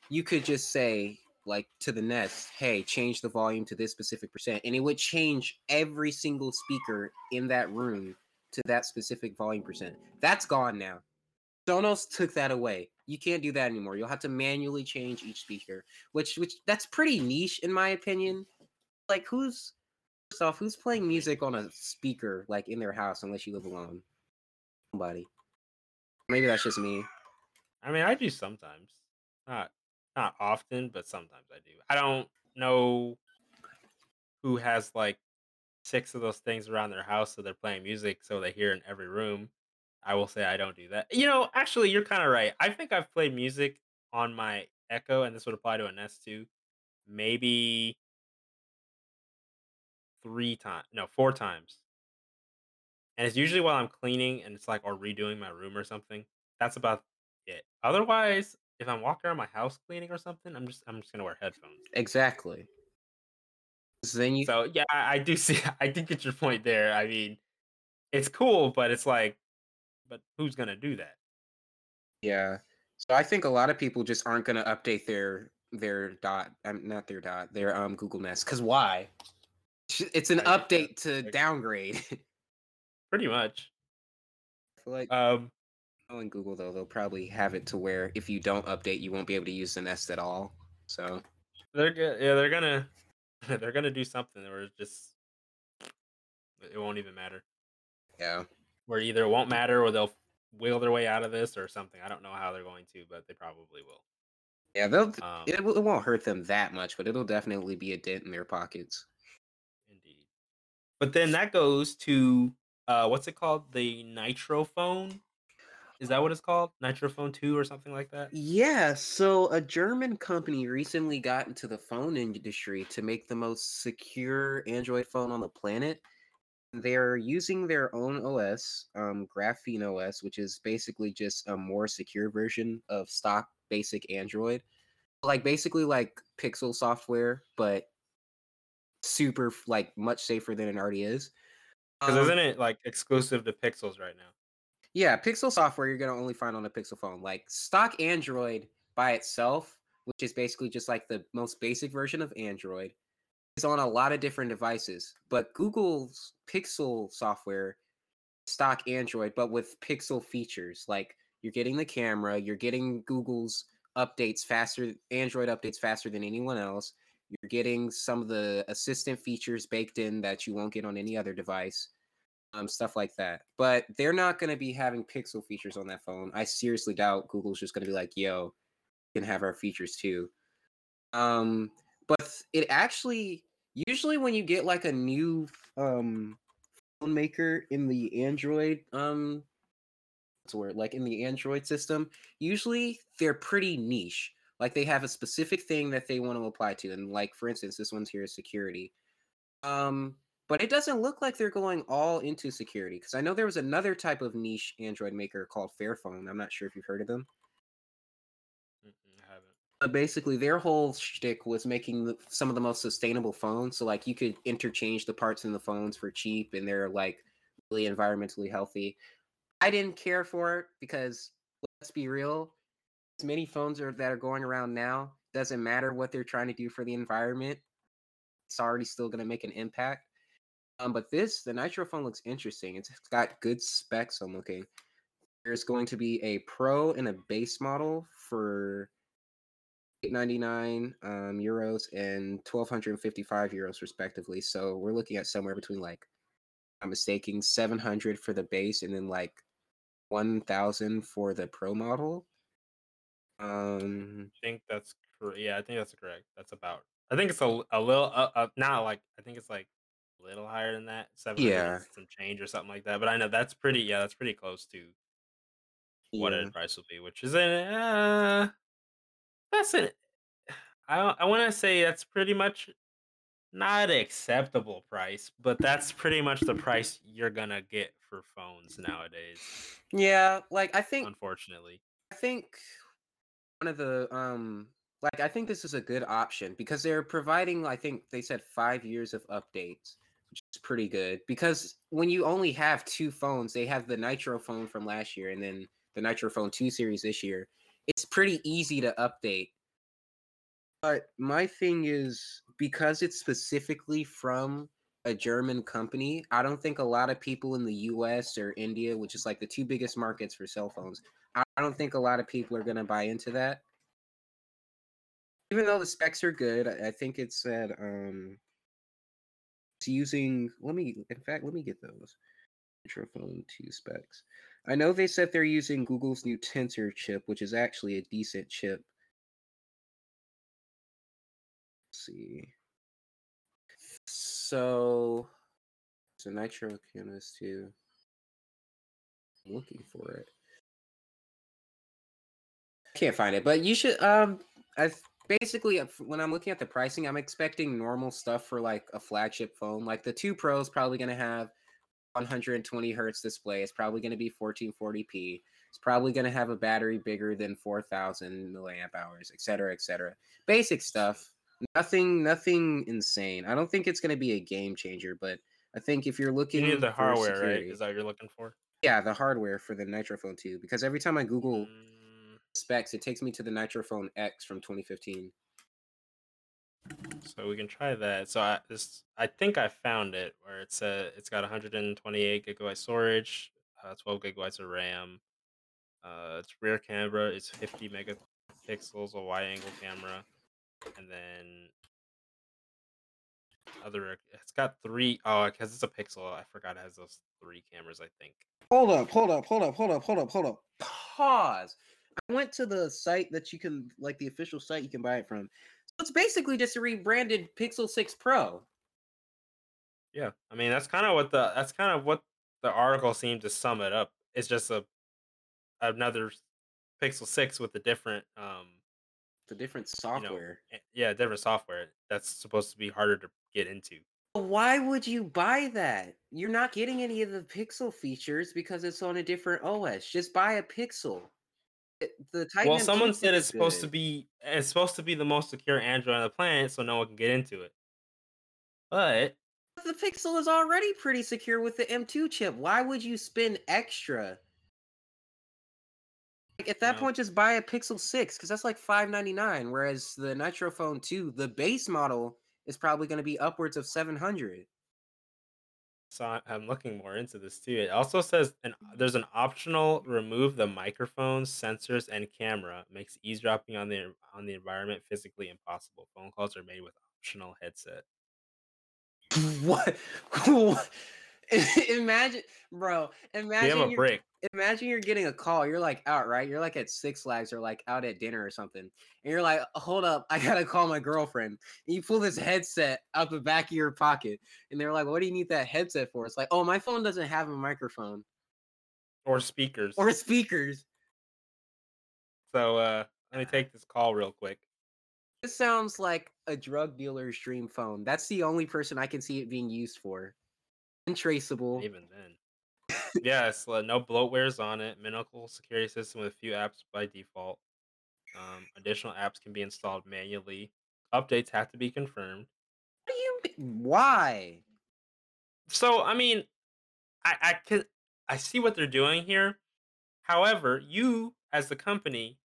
you could just say like to the Nest, hey, change the volume to this specific percent, and it would change every single speaker in that room to that specific volume percent. That's gone now. Sonos took that away. You can't do that anymore. You'll have to manually change each speaker, which that's pretty niche in my opinion. Like, who's playing music on a speaker like in their house unless you live alone? Nobody. Maybe that's just me. I mean, I do sometimes. Not often, but sometimes I do. I don't know who has like 6 of those things around their house, so they're playing music, so they hear in every room. I will say I don't do that. You know, actually, you're kind of right. I think I've played music on my Echo, and this would apply to a Nest too, maybe 4 times. And it's usually while I'm cleaning, and it's like, or redoing my room or something. That's about it. Otherwise, if I'm walking around my house cleaning or something, I'm just gonna wear headphones. Exactly. So yeah, I do see. I did get your point there. I mean, it's cool, but it's like, but who's gonna do that? Yeah. So I think a lot of people just aren't gonna update their Google Nest. Because why? It's an update to downgrade. Pretty much. I feel like in Google though, they'll probably have it to where if you don't update, you won't be able to use the Nest at all. So they're gonna do something where it's just it won't even matter. Yeah. Where either it won't matter, or they'll wiggle their way out of this, or something. I don't know how they're going to, but they probably will. Yeah, they'll. It won't hurt them that much, but it'll definitely be a dent in their pockets. Indeed. But then that goes to what's it called? The Nitrophone. Is that what it's called? Nitrophone 2 or something like that? Yeah, so a German company recently got into the phone industry to make the most secure Android phone on the planet. They're using their own OS, Graphene OS, which is basically just a more secure version of stock basic Android. Like, basically like Pixel software, but super, like, much safer than it already is. Because isn't it, like, exclusive to Pixels right now? Yeah, Pixel software you're going to only find on a Pixel phone. Like, stock Android by itself, which is basically just like the most basic version of Android, is on a lot of different devices. But Google's Pixel software, stock Android, but with Pixel features. Like, you're getting the camera, you're getting Google's updates faster, Android updates faster than anyone else. You're getting some of the assistant features baked in that you won't get on any other device. Stuff like that. But they're not going to be having Pixel features on that phone. I seriously doubt Google's just going to be like, yo, you can have our features too. But it actually, usually when you get like a new phone maker in the Android, in the Android system, usually they're pretty niche. Like, they have a specific thing that they want to apply to. And like, for instance, this one's here is security. But it doesn't look like they're going all into security, because I know there was another type of niche Android maker called Fairphone. I'm not sure if you've heard of them. I haven't. But basically, their whole shtick was making some of the most sustainable phones. So, like, you could interchange the parts in the phones for cheap, and they're, like, really environmentally healthy. I didn't care for it because, let's be real, as many phones that are going around now, doesn't matter what they're trying to do for the environment. It's already still going to make an impact. But the Nitrophone looks interesting. It's got good specs, I'm looking. there's going to be a Pro and a base model for €899 euros and €1,255 respectively. So we're looking at somewhere between, like, I'm mistaking, 700 for the base and then like 1,000 for the Pro model. I think that's correct. Yeah, I think that's correct. That's about. I think it's a little not like. I think it's like a little higher than that. 700, yeah, some change or something like that. But I know that's pretty. Yeah, that's pretty close to what a price would be, which is an. That's an. I want to say that's pretty much not an acceptable price, but that's pretty much the price you're gonna get for phones nowadays. Yeah, like I think. Unfortunately, I think. One of the like I think this is a good option because they're providing, I think they said 5 years of updates, which is pretty good because when you only have two phones, they have the Nitrophone from last year and then the Nitrophone 2 series this year. It's pretty easy to update. But my thing is because it's specifically from a German company, I don't think a lot of people in the US or India, which is like the two biggest markets for cell phones, I don't think a lot of people are going to buy into that. Even though the specs are good, I think it said it's using, let me get those Nitrophone 2 specs. I know they said they're using Google's new Tensor chip, which is actually a decent chip. Let's see. So Nitro Canvas 2. I'm looking for it. Can't find it, but you should basically when I'm looking at the pricing, I'm expecting normal stuff for like a flagship phone. Like the 2 Pro is probably going to have 120 hertz display. It's probably going to be 1440p. It's probably going to have a battery bigger than 4,000 milliamp hours, etc., etc. Basic stuff. Nothing insane. I don't think it's going to be a game changer, but I think if you're looking, you need the hardware, security, right? Is that what you're looking for? Yeah, the hardware for the Nitrophone 2, because every time I Google specs, it takes me to the Nitrophone X from 2015. So we can try that. So I think I found it where it's got 128 gigabyte storage, 12 gigabytes of RAM. Its rear camera is 50 megapixels, a wide-angle camera, and then other. It's got three. Oh, because it's a Pixel. I forgot it has those three cameras. I think. Hold up. Pause. I went to the site that you can, like the official site you can buy it from. So it's basically just a rebranded Pixel 6 Pro. Yeah, I mean that's kind of what the article seemed to sum it up. It's just another Pixel 6 with a different different software. You know, yeah, different software that's supposed to be harder to get into. Why would you buy that? You're not getting any of the Pixel features because it's on a different OS. Just buy a Pixel. Well, someone said it's supposed to be the most secure Android on the planet, so no one can get into it. But the Pixel is already pretty secure with the M2 chip. Why would you spend extra? Like, at that point, just buy a Pixel 6 because that's like $599. Whereas the Nitrophone 2, the base model, is probably going to be upwards of $700. So I'm looking more into this too. It also says there's an optional remove the microphone, sensors, and camera. Makes eavesdropping on the environment physically impossible. Phone calls are made with optional headset. What? Imagine, bro. Imagine break. Imagine you're getting a call. You're like out, right? You're like at Six Flags or like out at dinner or something. And you're like, hold up, I gotta call my girlfriend. And you pull this headset out the back of your pocket. And they're like, what do you need that headset for? It's like, oh, my phone doesn't have a microphone. Or speakers. So let me take this call real quick. This sounds like a drug dealer's dream phone. That's the only person I can see it being used for. Untraceable. Even then. Yes, no bloatwares on it. Minimal security system with few apps by default. Additional apps can be installed manually. Updates have to be confirmed. Why? So I mean, I see what they're doing here. However, you as the company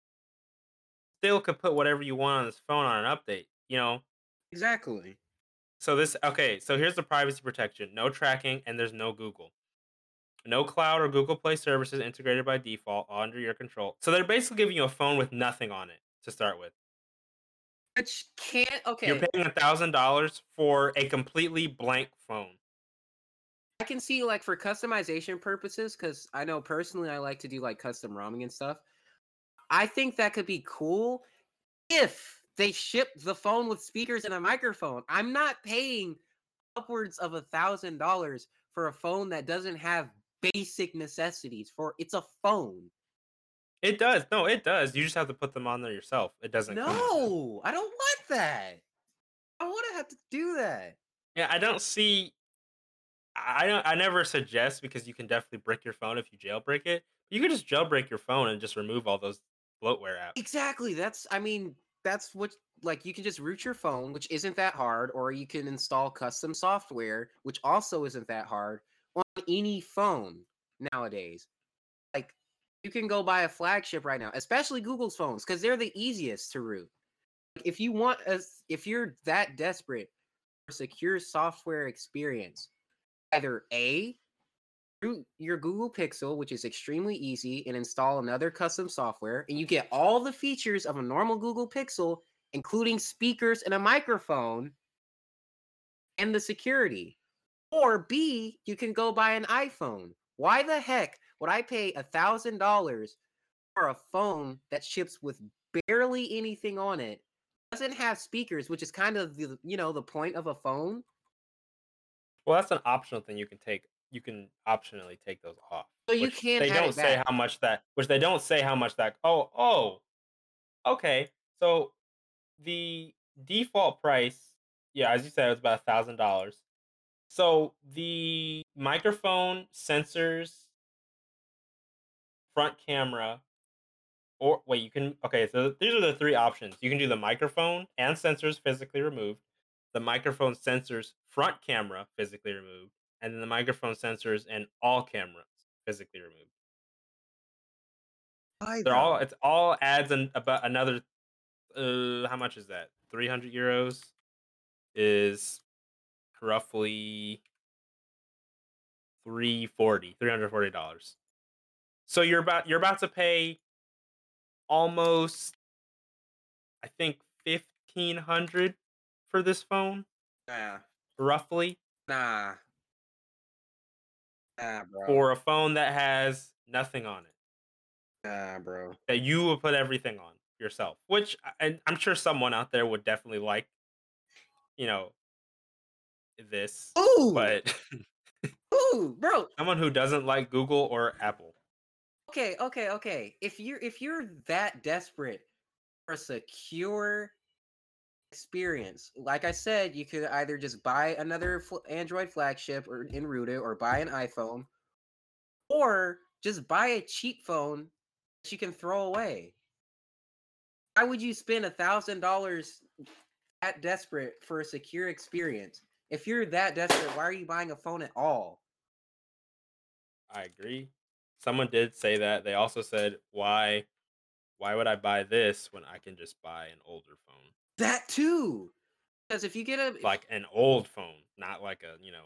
still could put whatever you want on this phone on an update. You know exactly. So here's the privacy protection: no tracking, and there's no Google. No cloud or Google Play services integrated by default under your control. So they're basically giving you a phone with nothing on it to start with. Which can't... Okay. You're paying $1,000 for a completely blank phone. I can see, like, for customization purposes, because I know personally I like to do, like, custom ROMing and stuff. I think that could be cool if they ship the phone with speakers and a microphone. I'm not paying upwards of $1,000 for a phone that doesn't have basic necessities for it's a phone. It does. No, it does. You just have to put them on there yourself. It doesn't. No, I don't want that. I want to have to do that. Yeah, I don't see. I never suggest, because you can definitely brick your phone if you jailbreak it. You can just jailbreak your phone and just remove all those bloatware apps. Exactly. That's what, like, you can just root your phone, which isn't that hard, or you can install custom software, which also isn't that hard, on any phone nowadays. Like, you can go buy a flagship right now, especially Google's phones, because they're the easiest to root. Like, if you're that desperate for secure software experience, either A, root your Google Pixel, which is extremely easy, and install another custom software, and you get all the features of a normal Google Pixel, including speakers and a microphone and the security. Or B, you can go buy an iPhone. Why the heck would I pay $1,000 for a phone that ships with barely anything on it, doesn't have speakers, which is kind of the, you know, the point of a phone? Well, that's an optional thing you can take. You can optionally take those off. So you can't. They don't say how much that. Which they don't say how much that. Oh, okay. So the default price, yeah, as you said, it was about $1,000. So the microphone, sensors, front camera, or wait, you can, okay, so these are the three options. You can do the microphone and sensors physically removed, the microphone, sensors, front camera physically removed, and then the microphone, sensors, and all cameras physically removed. They're all, it's all adds an, about another, how much is that? 300 euros is roughly $340. So you're about to pay almost, I think, 1,500 for this phone. Yeah, roughly. Nah, bro. For a phone that has nothing on it. Nah, bro. That you will put everything on yourself, which I'm sure someone out there would definitely like, you know, this. Ooh, but ooh, bro. Someone who doesn't like Google or Apple. Okay. If you're that desperate for a secure experience, like I said, you could either just buy another Android flagship or root it, or buy an iPhone, or just buy a cheap phone that you can throw away. Why would you spend $1,000 that desperate for a secure experience? If you're that desperate, why are you buying a phone at all? I agree. Someone did say that. They also said, why would I buy this when I can just buy an older phone? That too. Because if you get a... Like an old phone, not like a, you know...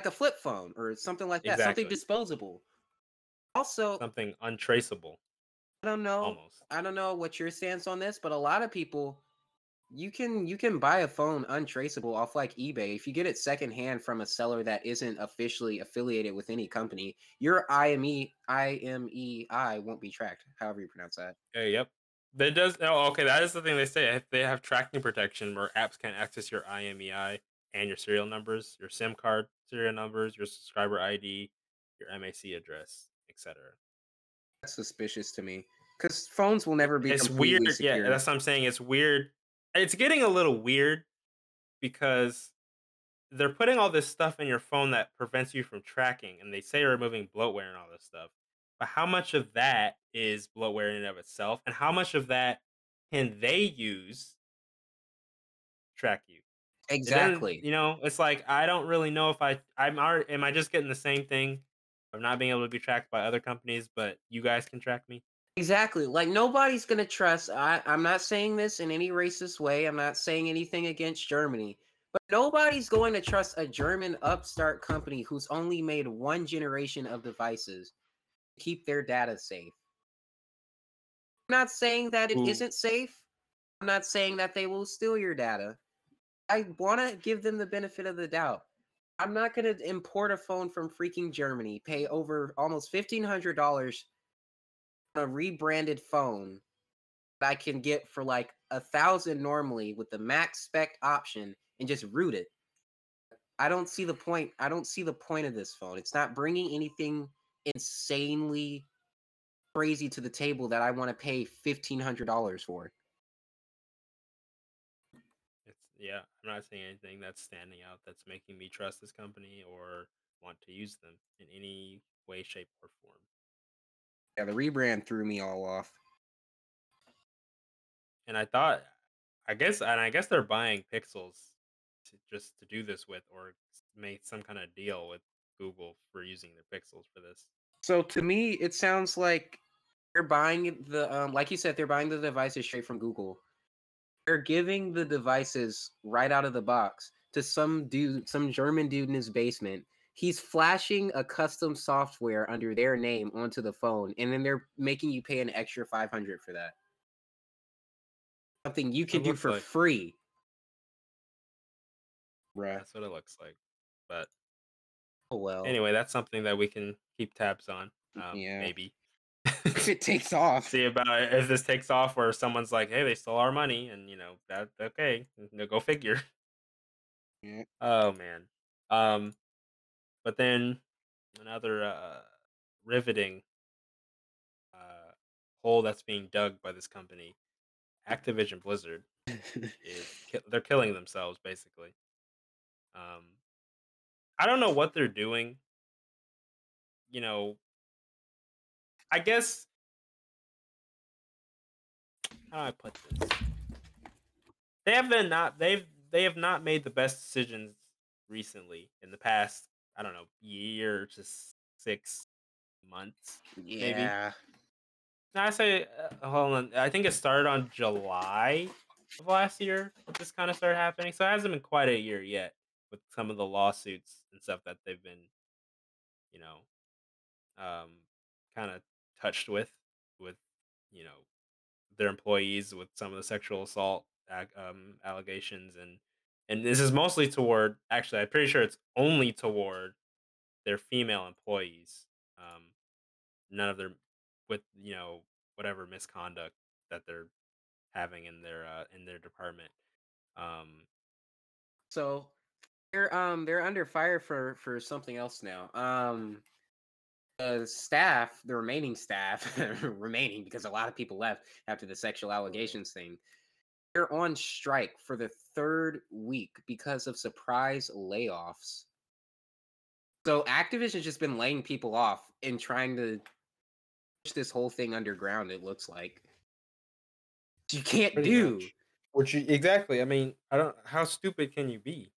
Like a flip phone or something like that. Exactly. Something disposable. Also... Something untraceable. I don't know. Almost. I don't know what your stance on this, but a lot of people... You can buy a phone untraceable off like eBay. If you get it secondhand from a seller that isn't officially affiliated with any company, your IMEI won't be tracked, however you pronounce that. Yeah, yep. That does. Oh, okay. That is the thing they say. They have tracking protection where apps can't access your IMEI and your serial numbers, your SIM card serial numbers, your subscriber ID, your MAC address, etc. That's suspicious to me because phones will never be. It's completely weird. Secure. Yeah, that's what I'm saying. It's weird. It's getting a little weird because they're putting all this stuff in your phone that prevents you from tracking, and they say removing bloatware and all this stuff. But how much of that is bloatware in and of itself, and how much of that can they use to track you? Exactly. Then, you know, it's like, I don't really know if am I just getting the same thing of not being able to be tracked by other companies, but you guys can track me? Exactly. Like, nobody's going to trust. I'm not saying this in any racist way. I'm not saying anything against Germany. But nobody's going to trust a German upstart company who's only made one generation of devices to keep their data safe. I'm not saying that it isn't safe. I'm not saying that they will steal your data. I want to give them the benefit of the doubt. I'm not going to import a phone from freaking Germany, pay over almost $1,500 on a rebranded phone that I can get for like $1,000 normally with the max spec option and just root it. I don't see the point. I don't see the point of this phone. It's not bringing anything insanely crazy to the table that I want to pay $1,500 for. Yeah, I'm not seeing anything that's standing out that's making me trust this company or want to use them in any way, shape, or form. Yeah, the rebrand threw me all off. And I thought, I guess they're buying Pixels to do this with, or make some kind of deal with Google for using their Pixels for this. So to me, it sounds like they're buying the, like you said, they're buying the devices straight from Google. They're giving the devices right out of the box to some dude, some German dude in his basement. He's flashing a custom software under their name onto the phone, and then they're making you pay an extra $500 for that. Something you can do for free. Right. That's what it looks like. But anyway, that's something that we can keep tabs on. Maybe. If it takes off, see about it. If this takes off, or someone's like, "Hey, they stole our money," and you know that, okay, go figure. Yeah. Oh man. But then another riveting hole that's being dug by this company, Activision Blizzard, they're killing themselves basically. I don't know what they're doing. You know. I guess, how do I put this? They have not made the best decisions recently in the past, I don't know, year to 6 months. Yeah. Maybe. I say, hold on. I think it started on July of last year. This kind of started happening. So it hasn't been quite a year yet with some of the lawsuits and stuff that they've been, you know, kind of touched with you know their employees with some of the sexual assault allegations and this is mostly toward actually I'm pretty sure it's only toward their female employees none of their with you know whatever misconduct that they're having in their department so they're under fire for something else now staff, the remaining staff, remaining because a lot of people left after the sexual allegations thing, they're on strike for the third week because of surprise layoffs. So Activision's just been laying people off and trying to push this whole thing underground, it looks like. You can't pretty do. Much. Which you, exactly. I mean, I don't. How stupid can you be?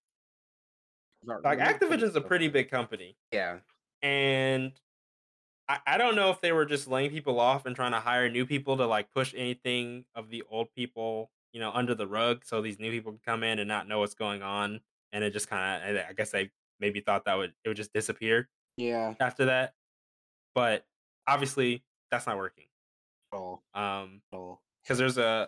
Like, Activision's a pretty big company. Yeah. And I don't know if they were just laying people off and trying to hire new people to like push anything of the old people, you know, under the rug. So these new people can come in and not know what's going on. And it just kind of, I guess they maybe thought that it would just disappear. Yeah. After that. But obviously that's not working. Cause there's a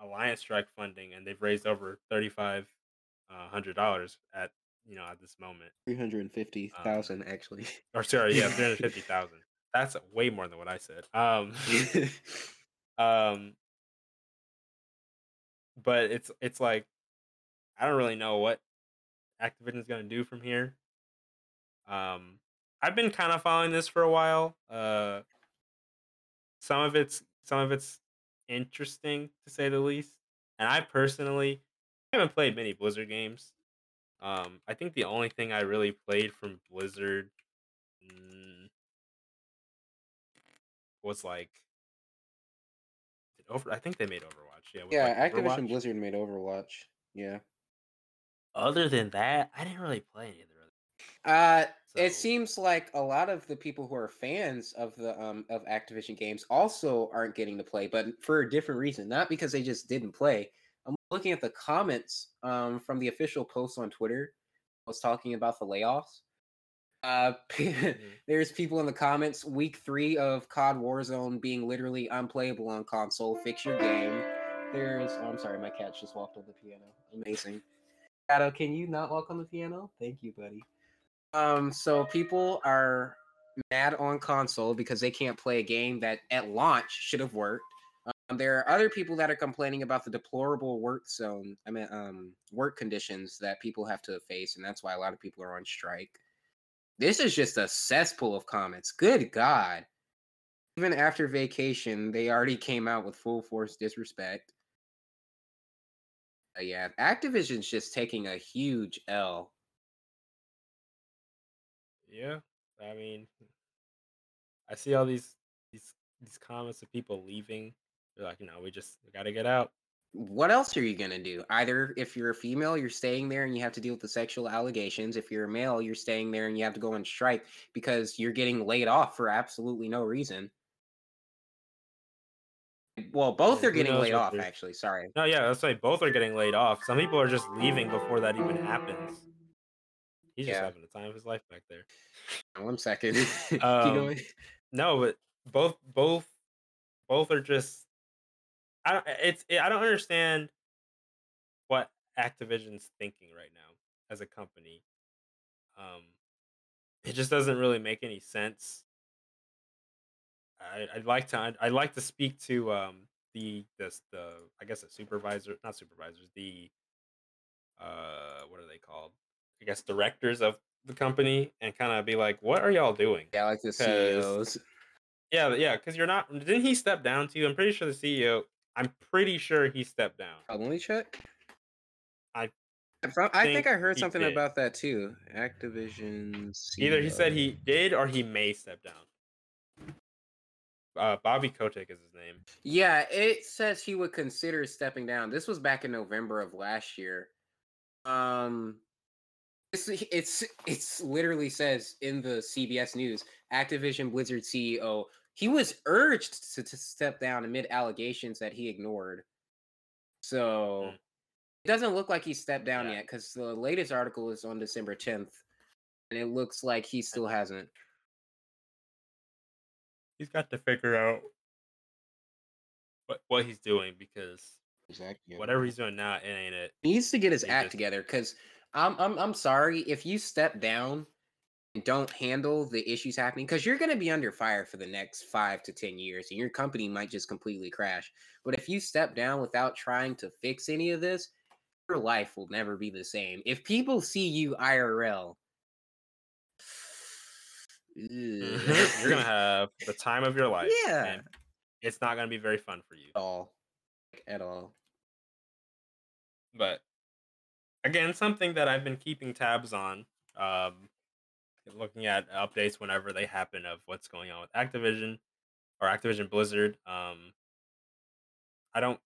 Alliance strike funding and they've raised over $3,500 at, you know, at this moment, 350,000 actually. Or sorry, yeah, 350,000. That's way more than what I said. But it's like I don't really know what Activision's going to do from here. I've been kind of following this for a while. Some of it's interesting to say the least. And I personally haven't played many Blizzard games. I think the only thing I really played from Blizzard was like I think they made Overwatch. Activision Blizzard made Overwatch. Yeah. Other than that, I didn't really play any of the other. It seems like a lot of the people who are fans of the of Activision games also aren't getting to play, but for a different reason, not because they just didn't play. looking at the comments from the official post on Twitter, I was talking about the layoffs. There's people in the comments, week 3 of COD Warzone being literally unplayable on console. Fix your game. There's, oh, I'm sorry, my cat just walked on the piano. Amazing. Kato, can you not walk on the piano? Thank you, buddy. So people are mad on console because they can't play a game that at launch should have worked. There are other people that are complaining about the deplorable work conditions that people have to face, and that's why a lot of people are on strike. This is just a cesspool of comments. Good God. Even after vacation, they already came out with full force disrespect. Yeah, Activision's just taking a huge L. Yeah, I mean, I see all these comments of people leaving. They're like, no, we got to get out. What else are you going to do? Either if you're a female, you're staying there and you have to deal with the sexual allegations. If you're a male, you're staying there and you have to go on strike because you're getting laid off for absolutely no reason. Well, both are getting laid off, actually. Sorry. No, yeah, that's right. Both are getting laid off. Some people are just leaving before that even happens. He's just having the time of his life back there. One second. No, but both are just... I don't understand what Activision's thinking right now as a company. It just doesn't really make any sense. I'd like to speak to the supervisor, not supervisors, the what are they called? I guess directors of the company, and kind of be like, what are y'all doing? Yeah, like the CEOs. Yeah, because you're not. Didn't he step down too? I'm pretty sure he stepped down. Let me check. I think I heard something about that too. Activision CEO. Either he said he did or he may step down. Bobby Kotick is his name. Yeah, it says he would consider stepping down. This was back in November of last year. It's literally says in the CBS News, Activision Blizzard CEO. He was urged to step down amid allegations that he ignored. So it doesn't look like he stepped down yet, because the latest article is on December 10th, and it looks like he still hasn't. He's got to figure out what he's doing, because whatever he's doing now, it ain't it. He needs to get his act together, because I'm sorry, if you step down, don't handle the issues happening, because you're going to be under fire for the next 5 to 10 years, and your company might just completely crash. But if you step down without trying to fix any of this, your life will never be the same. If people see you IRL, you're going to have the time of your life. Yeah. And it's not going to be very fun for you. At all. But again, something that I've been keeping tabs on, looking at updates whenever they happen of what's going on with Activision or Activision Blizzard. I don't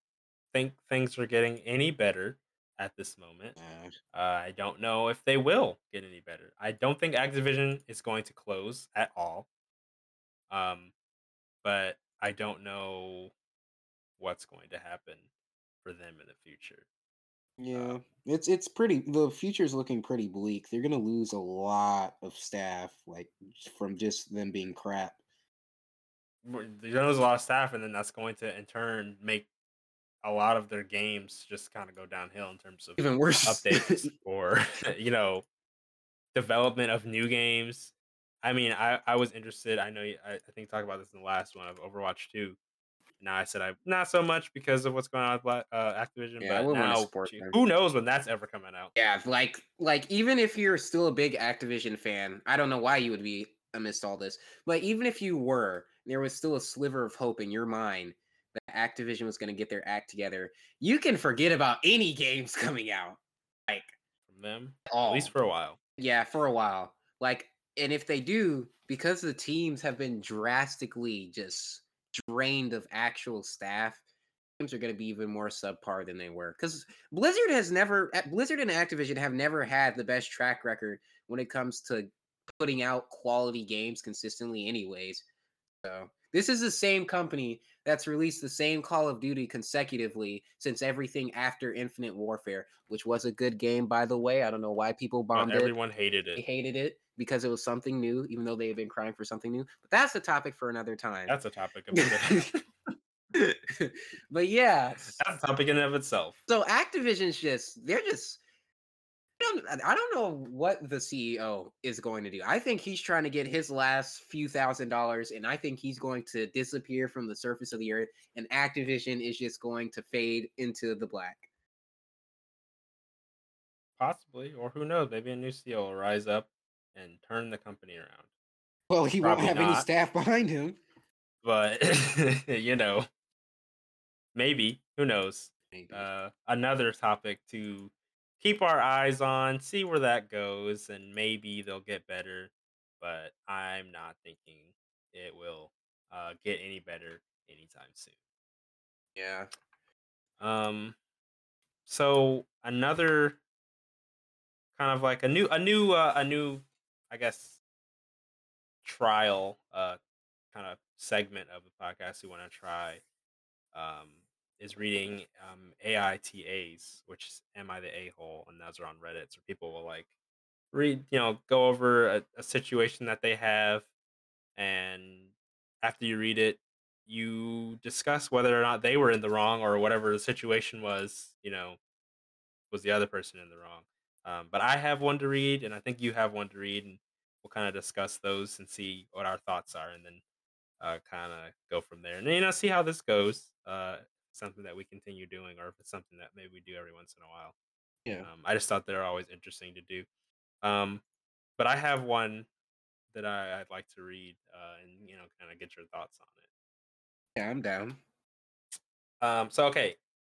think things are getting any better at this moment. I don't know if they will get any better. I don't think Activision is going to close at all. But I don't know what's going to happen for them in the future. Yeah, it's pretty. The future's looking pretty bleak. They're gonna lose a lot of staff, like from just them being crap. They're gonna lose a lot of staff, and then that's going to in turn make a lot of their games just kind of go downhill in terms of even worse updates or development of new games. I mean, I was interested. I know I think talked about this in the last one of Overwatch 2. Now I said I not so much because of what's going on with Activision, but now who knows when that's ever coming out? Yeah, like even if you're still a big Activision fan, I don't know why you would be amidst all this. But even if you were, there was still a sliver of hope in your mind that Activision was going to get their act together. You can forget about any games coming out, like from them, at least for a while. Yeah, for a while. Like, and if they do, because the teams have been drastically just drained of actual staff, games are going to be even more subpar than they were, because Blizzard and Activision have never had the best track record when it comes to putting out quality games consistently anyways. So this is the same company that's released the same Call of Duty consecutively since everything after Infinite Warfare, which was a good game, by the way. I don't know why people bombed it. Everyone hated it. They hated it because it was something new, even though they've been crying for something new. But that's a topic for another time. That's a topic of But yeah. That's a topic in and of itself. So Activision's just, they're just... I don't know what the CEO is going to do. I think he's trying to get his last few $1,000, and I think he's going to disappear from the surface of the earth, and Activision is just going to fade into the black. Possibly, or who knows? Maybe a new CEO will rise up and turn the company around. Well, he probably won't have any staff behind him. But, you know, maybe. Who knows? Maybe. Another topic to... keep our eyes on, see where that goes, and maybe they'll get better. But I'm not thinking it will get any better anytime soon. Yeah. So another kind of like a new, I guess, trial kind of segment of the podcast we want to try. Is reading AITAs, which is Am I the A-Hole? And those are on Reddit. So people will like read, you know, go over a situation that they have. And after you read it, you discuss whether or not they were in the wrong or whatever the situation was, you know, was the other person in the wrong. But I have one to read, and I think you have one to read. And we'll kind of discuss those and see what our thoughts are, and then kind of go from there. And, you know, see how this goes. Something that we continue doing, or if it's something that maybe we do every once in a while. Yeah. I just thought they're always interesting to do. But I have one that I'd like to read and, you know, kind of get your thoughts on it. Yeah, I'm down.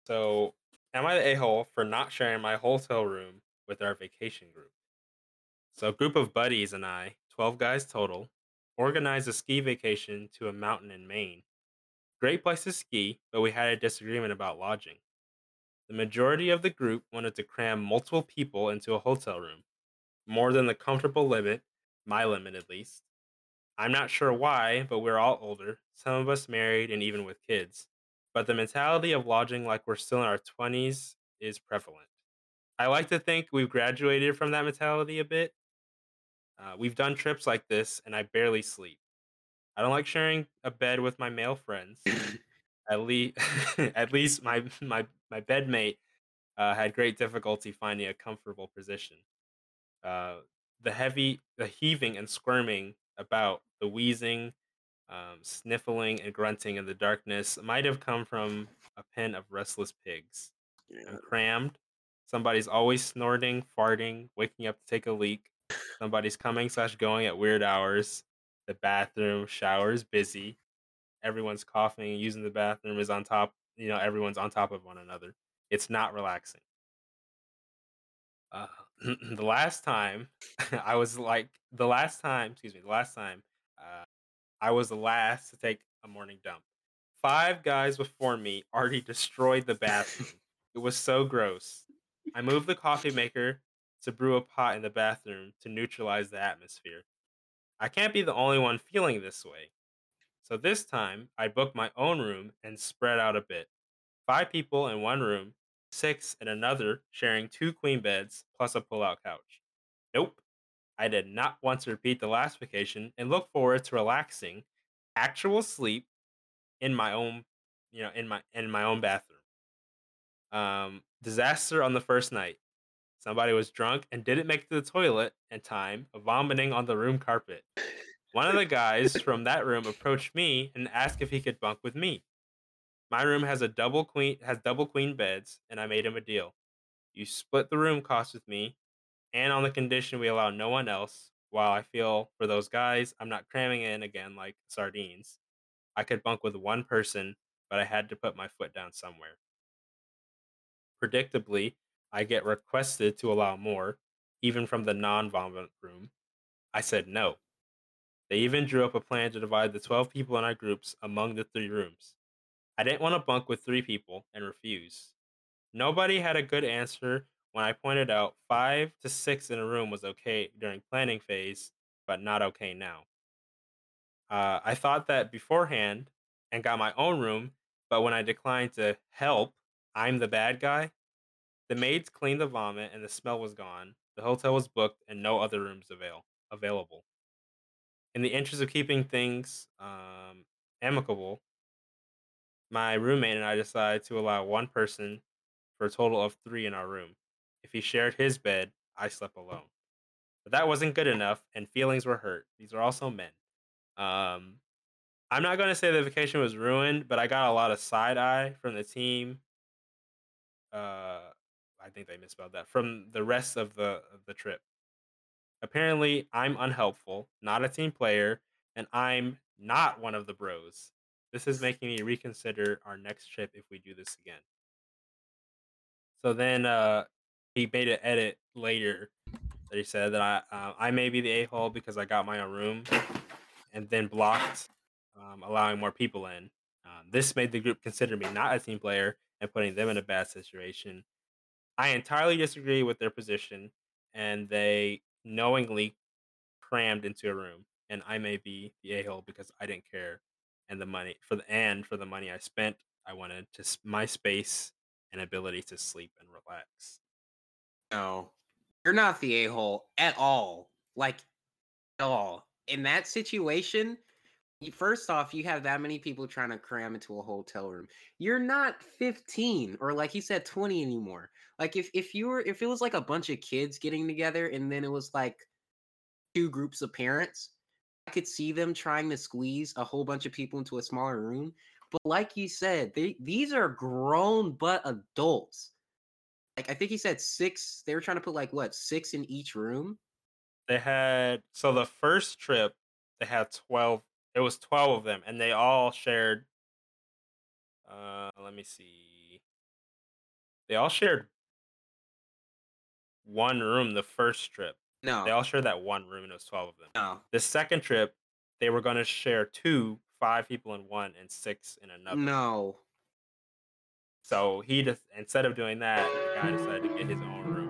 So am I the a-hole for not sharing my hotel room with our vacation group? So a group of buddies and I, 12 guys total, organized a ski vacation to a mountain in Maine. Great place to ski, but we had a disagreement about lodging. The majority of the group wanted to cram multiple people into a hotel room, more than the comfortable limit, my limit at least. I'm not sure why, but we're all older, some of us married and even with kids. But the mentality of lodging like we're still in our 20s is prevalent. I like to think we've graduated from that mentality a bit. We've done trips like this, and I barely sleep. I don't like sharing a bed with my male friends. At least my bedmate had great difficulty finding a comfortable position. The heaving and squirming about, the wheezing, sniffling, and grunting in the darkness might have come from a pen of restless pigs. Yeah. I'm crammed. Somebody's always snorting, farting, waking up to take a leak. Somebody's coming/going at weird hours. The bathroom shower is busy. Everyone's coughing. Using the bathroom is on top. You know, everyone's on top of one another. It's not relaxing. The last time I was the last to take a morning dump. 5 guys before me already destroyed the bathroom. It was so gross. I moved the coffee maker to brew a pot in the bathroom to neutralize the atmosphere. I can't be the only one feeling this way. So this time, I booked my own room and spread out a bit. 5 people in one room, 6 in another, sharing 2 queen beds plus a pull-out couch. Nope. I did not want to repeat the last vacation and look forward to relaxing, actual sleep in my own, you know, in my own bathroom. Disaster on the first night. Somebody was drunk and didn't make it to the toilet in time, vomiting on the room carpet. One of the guys from that room approached me and asked if he could bunk with me. My room has double queen beds, and I made him a deal. You split the room cost with me, and on the condition we allow no one else. While I feel for those guys, I'm not cramming in again like sardines. I could bunk with one person, but I had to put my foot down somewhere. Predictably, I get requested to allow more, even from the non-vomit room. I said no. They even drew up a plan to divide the 12 people in our groups among the 3 rooms. I didn't want to bunk with 3 people and refused. Nobody had a good answer when I pointed out 5 to 6 in a room was okay during planning phase, but not okay now. I thought that beforehand, and got my own room, but when I declined to help, I'm the bad guy. The maids cleaned the vomit and the smell was gone. The hotel was booked and no other rooms available. In the interest of keeping things amicable, my roommate and I decided to allow one person for a total of 3 in our room. If he shared his bed, I slept alone. But that wasn't good enough, and feelings were hurt. These are also men. I'm not going to say the vacation was ruined, but I got a lot of side eye from the team. I think they misspelled that. From the rest of the trip. Apparently, I'm unhelpful, not a team player, and I'm not one of the bros. This is making me reconsider our next trip if we do this again. So then he made an edit later that he said that I may be the a-hole because I got my own room and then blocked allowing more people in. This made the group consider me not a team player and putting them in a bad situation. I entirely disagree with their position, and they knowingly crammed into a room, and I may be the a-hole because I didn't care. And for the money I spent, I wanted just my space and ability to sleep and relax. No, you're not the a-hole at all. Like, at all. In that situation, first off, you have that many people trying to cram into a hotel room. You're not 15 or, like he said, 20 anymore. Like, if it was like a bunch of kids getting together and then it was like 2 groups of parents, I could see them trying to squeeze a whole bunch of people into a smaller room. But like you said, these are grown but adults. Like, I think he said 6. They were trying to put 6 in each room. They had, so the first trip they had 12. It was 12 of them, and they all shared. Let me see. They all shared one room the first trip. No. They all shared that one room, and it was 12 of them. No. The second trip, they were going to share 5 people in one, and 6 in another. No. So he just, instead of doing that, the guy decided to get his own room.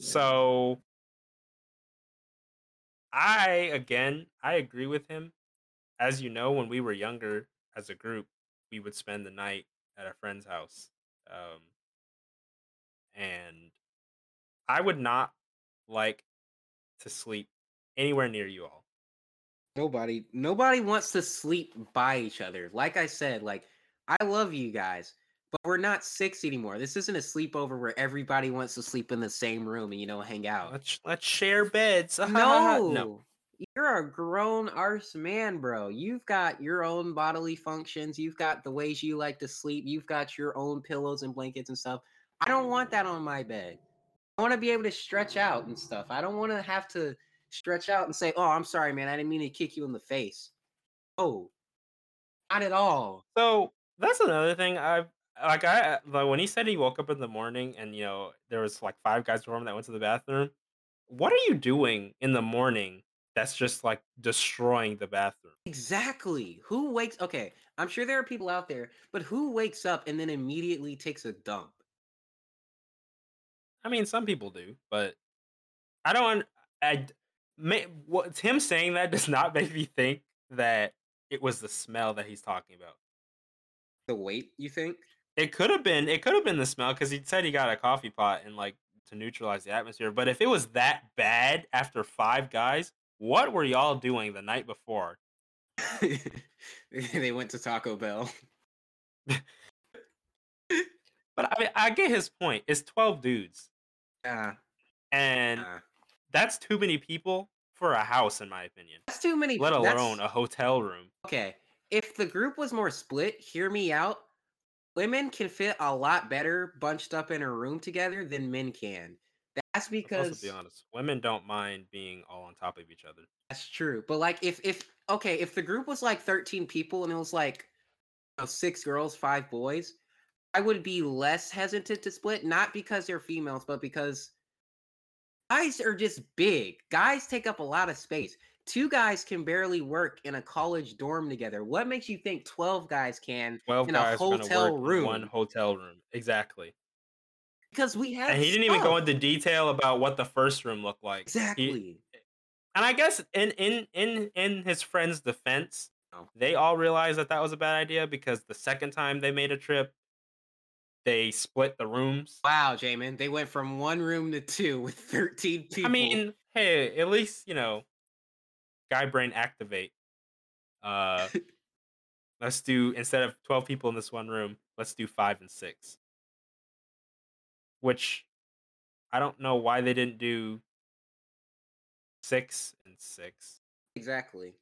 So I agree with him. As you know, when we were younger, as a group, we would spend the night at a friend's house. And I would not like to sleep anywhere near you all. Nobody wants to sleep by each other. Like I said, I love you guys, but we're not 6 anymore. This isn't a sleepover where everybody wants to sleep in the same room and, hang out. Let's share beds. No. You're a grown arse man, bro. You've got your own bodily functions. You've got the ways you like to sleep. You've got your own pillows and blankets and stuff. I don't want that on my bed. I want to be able to stretch out and stuff. I don't want to have to stretch out and say, "Oh, I'm sorry, man. I didn't mean to kick you in the face." Oh, not at all. So that's another thing. When he said he woke up in the morning and there was 5 guys in the room that went to the bathroom. What are you doing in the morning that's just destroying the bathroom? Exactly. Who wakes? Okay, I'm sure there are people out there, but who wakes up and then immediately takes a dump? I mean, some people do, but I don't. Him saying that does not make me think that it was the smell that he's talking about. The weight, you think? It could have been the smell, because he said he got a coffee pot and to neutralize the atmosphere. But if it was that bad after 5 guys, what were y'all doing the night before? They went to Taco Bell. But I mean, I get his point. It's 12 dudes. Yeah. And that's too many people for a house, in my opinion. That's too many. Let alone a hotel room. Okay. If the group was more split, hear me out. Women can fit a lot better bunched up in a room together than men can. That's because, let's be honest, women don't mind being all on top of each other. That's true. But if the group was 13 people and it was 6 girls, 5 boys, I would be less hesitant to split, not because they're females, but because guys are just big. Guys take up a lot of space. 2 guys can barely work in a college dorm together. What makes you think 12 guys can in a hotel room? One hotel room, exactly. Because we have. And he didn't even go into detail about what the first room looked like. Exactly. And I guess in his friend's defense, They all realized that that was a bad idea because the second time they made a trip, they split the rooms. Wow, Jamin. They went from one room to two with 13 people. I mean, hey, at least, you know, guy brain activate. Let's do, instead of 12 people in this one room, let's do 5 and 6. Which, I don't know why they didn't do 6 and 6. Exactly.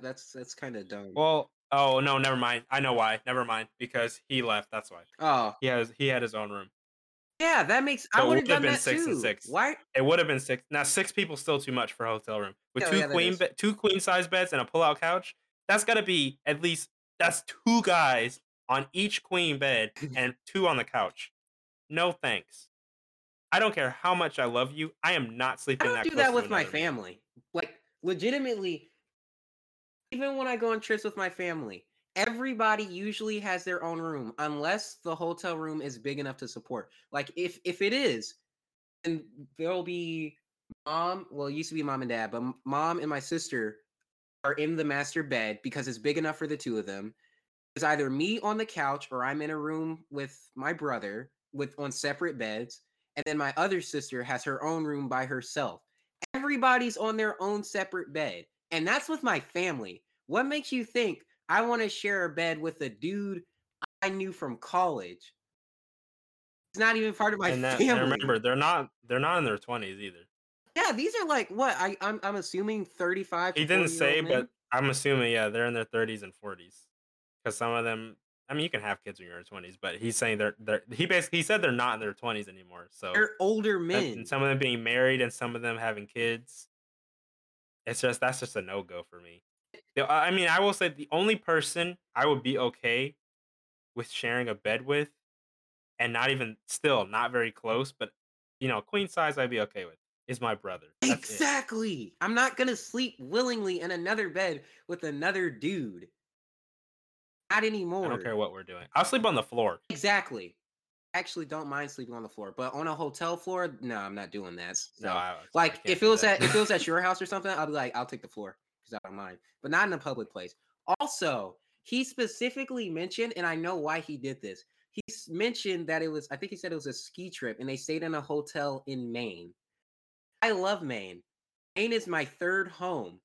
That's kind of dumb. Well, oh no, never mind. I know why. Never mind, because he left. That's why. Oh, he had his own room. Yeah, that makes. So I would have done been that 6 and 6. Why? It would have been 6. Now 6 people still too much for a hotel room with two queen size beds and a pull out couch. That's got to be at least that's 2 guys on each queen bed and 2 on the couch. No thanks. I don't care how much I love you. I am not sleeping. I don't do that with my family. Like legitimately. Even when I go on trips with my family, everybody usually has their own room, unless the hotel room is big enough to support. Like, if it is, then there'll be mom, well, it used to be mom and dad, but mom and my sister are in the master bed because it's big enough for the 2 of them. It's either me on the couch or I'm in a room with my brother on separate beds, and then my other sister has her own room by herself. Everybody's on their own separate bed. And that's with my family. What makes you think I want to share a bed with a dude I knew from college? It's not even part of my family. And remember, they're not in their 20s either. Yeah, these are like what I'm assuming 35. He didn't say, but I'm assuming yeah, they're in their 30s and 40s. Because some of them, I mean, you can have kids when you're in your 20s, but he's saying he basically said they're not in their 20s anymore. So they're older men. And some of them being married, and some of them having kids. That's just a no-go for me. I mean, I will say the only person I would be okay with sharing a bed with, and not very close, but, you know, queen size I'd be okay with, is my brother. That's exactly! It. I'm not going to sleep willingly in another bed with another dude. Not anymore. I don't care what we're doing. I'll sleep on the floor. Exactly. Actually don't mind sleeping on the floor, but on a hotel floor, no, I'm not doing that. So, no, like if it was at your house or something, I'll be like, I'll take the floor because I don't mind, but not in a public place. Also, he specifically mentioned, and I know why he did this. He mentioned that it was, I think he said it was a ski trip, and they stayed in a hotel in Maine. I love Maine. Maine is my third home.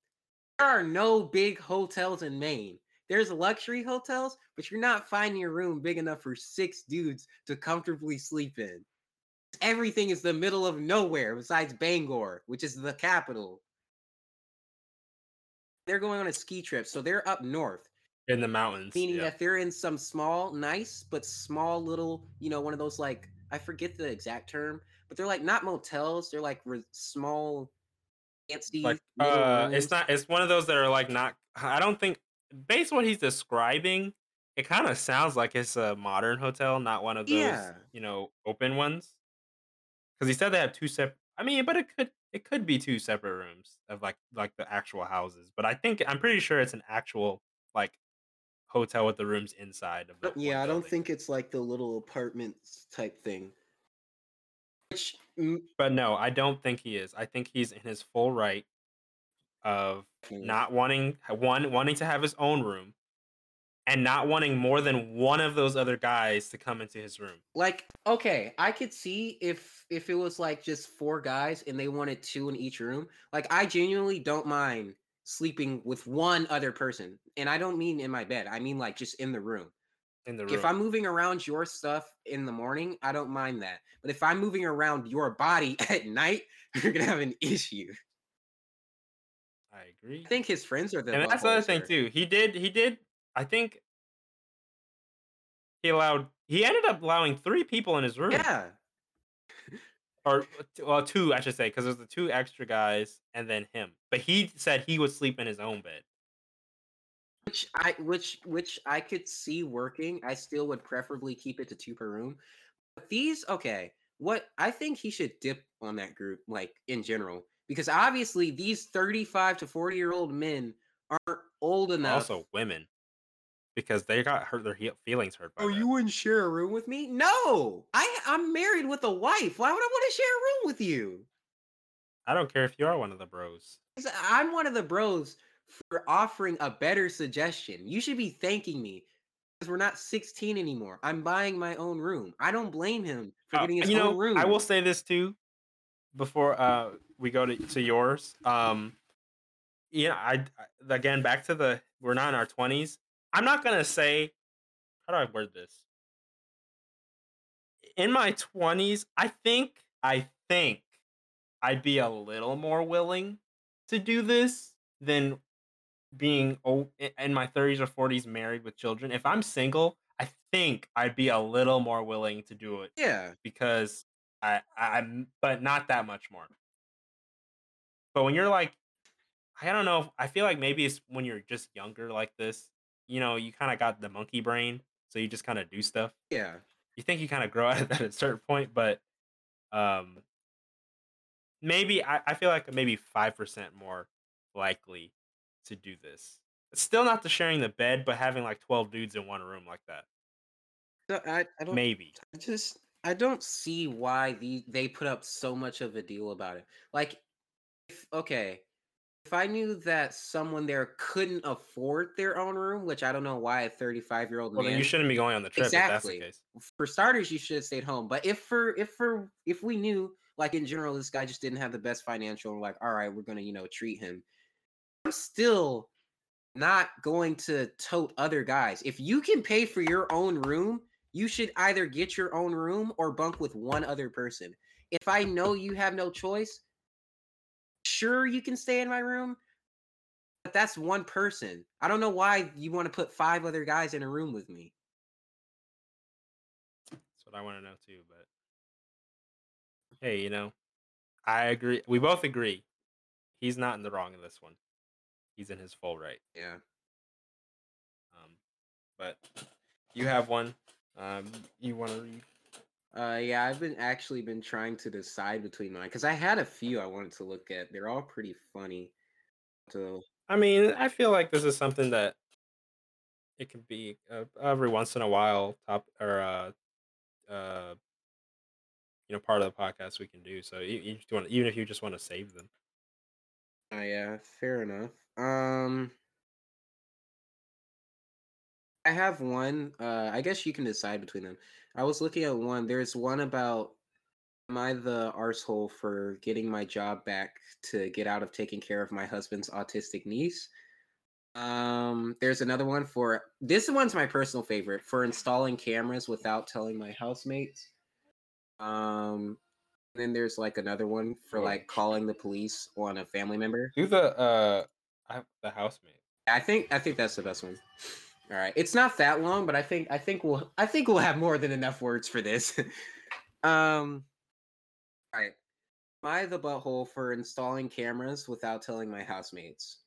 There are no big hotels in Maine. There's luxury hotels, but you're not finding a room big enough for 6 dudes to comfortably sleep in. Everything is the middle of nowhere besides Bangor, which is the capital. They're going on a ski trip, so they're up north. In the mountains. Meaning that they're in some small, nice, but small little, you know, one of those like, I forget the exact term, but they're like not motels, they're like small, fancy. Like, it's one of those that are like not, I don't think, based on what he's describing, it kind of sounds like it's a modern hotel, not one of those, you know, open ones. Because he said they have 2 separate. I mean, but it could be 2 separate rooms of like the actual houses. But I'm pretty sure it's an actual like hotel with the rooms inside of the. Yeah, I don't think it's like the little apartments type thing. But no, I don't think he is. I think he's in his full right of not wanting to have his own room and not wanting more than one of those other guys to come into his room. Like, okay, I could see if it was like just 4 guys and they wanted 2 in each room. Like, I genuinely don't mind sleeping with one other person. And I don't mean in my bed. I mean like just in the room. If I'm moving around your stuff in the morning, I don't mind that. But if I'm moving around your body at night, you're going to have an issue. I agree. I think his friends are the. And that's another thing too. He did. I think he ended up allowing 3 people in his room. Yeah. Or well, 2, I should say, because there's the 2 extra guys and then him. But he said he would sleep in his own bed. Which I could see working. I still would preferably keep it to 2 per room. But these, okay. What I think he should dip on that group, like in general. Because obviously these 35 to 40-year-old men aren't old enough. Also women. Because they got hurt, their feelings hurt by that. Oh, you wouldn't share a room with me? No! I'm married with a wife. Why would I want to share a room with you? I don't care if you are one of the bros. I'm one of the bros for offering a better suggestion. You should be thanking me because we're not 16 anymore. I'm buying my own room. I don't blame him for getting his own room. I will say this too before we go to yours. Again, back to the we're not in our 20s. I'm not going to say, how do I word this? In my 20s, I think I'd be a little more willing to do this than being in my 30s or 40s married with children. If I'm single, I think I'd be a little more willing to do it. Yeah. Because I'm, but not that much more. But when you're like, I don't know. I feel like maybe it's when you're just younger like this, you know, you kind of got the monkey brain. So you just kind of do stuff. Yeah. You think you kind of grow out of that at a certain point, but maybe I feel like maybe 5% more likely to do this. It's still not the sharing the bed, but having like 12 dudes in one room like that. So I don't, maybe. I don't see why they put up so much of a deal about it. Like, if I knew that someone there couldn't afford their own room, which I don't know why a 35-year-old man. Well, then you shouldn't be going on the trip. Exactly. If that's the case. For starters, you should have stayed home. But if we knew, like in general, this guy just didn't have the best financial, we're like, all right, we're gonna treat him. I'm still not going to tote other guys. If you can pay for your own room, you should either get your own room or bunk with one other person. If I know you have no choice. Sure, you can stay in my room, but that's one person. I don't know why you want to put 5 other guys in a room with me. That's what I want to know too, but hey, I agree. We both agree. He's not in the wrong in this one. He's in his full right. Yeah. But you have one. You want to read? Yeah, I've been trying to decide between mine because I had a few I wanted to look at. They're all pretty funny. So I mean, I feel like this is something that it can be every once in a while part of the podcast we can do. So you just want, even if you just want to save them. Yeah, fair enough. I have one. I guess you can decide between them. I was looking at one. There's one about, am I the arsehole for getting my job back to get out of taking care of my husband's autistic niece? There's another one for, this one's my personal favorite, for installing cameras without telling my housemates. And then there's like another one for like calling the police on a family member. Do the housemate. I think that's the best one. All right, it's not that long, but I think we'll have more than enough words for this. All right, am I the butthole for installing cameras without telling my housemates?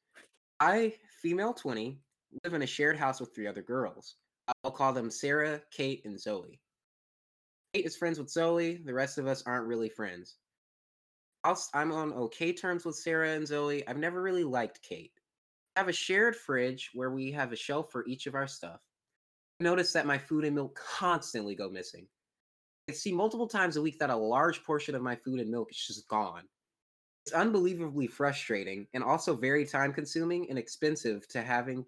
I, female 20, live in a shared house with 3 other girls. I'll call them Sarah, Kate, and Zoe. Kate is friends with Zoe. The rest of us aren't really friends. I'm on okay terms with Sarah and Zoe. I've never really liked Kate. Have a shared fridge where we have a shelf for each of our stuff. I noticed that my food and milk constantly go missing. I see multiple times a week that a large portion of my food and milk is just gone. It's unbelievably frustrating and also very time-consuming and expensive to having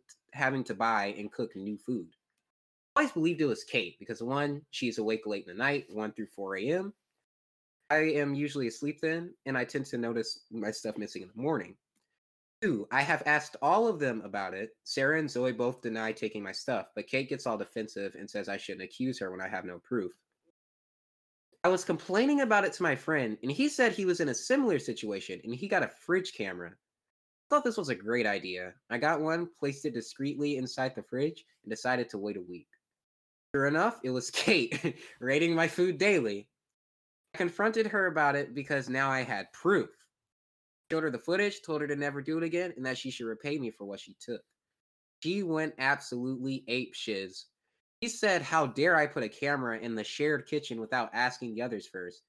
to buy and cook new food. I always believed it was Kate because 1, she's awake late in the night, 1 through 4 a.m. I am usually asleep then, and I tend to notice my stuff missing in the morning. 2, I have asked all of them about it. Sarah and Zoe both deny taking my stuff, but Kate gets all defensive and says I shouldn't accuse her when I have no proof. I was complaining about it to my friend, and he said he was in a similar situation, and he got a fridge camera. I thought this was a great idea. I got one, placed it discreetly inside the fridge, and decided to wait a week. Sure enough, it was Kate, raiding my food daily. I confronted her about it because now I had proof. Showed her the footage, told her to never do it again, and that she should repay me for what she took. She went absolutely ape shiz. She said, how dare I put a camera in the shared kitchen without asking the others first,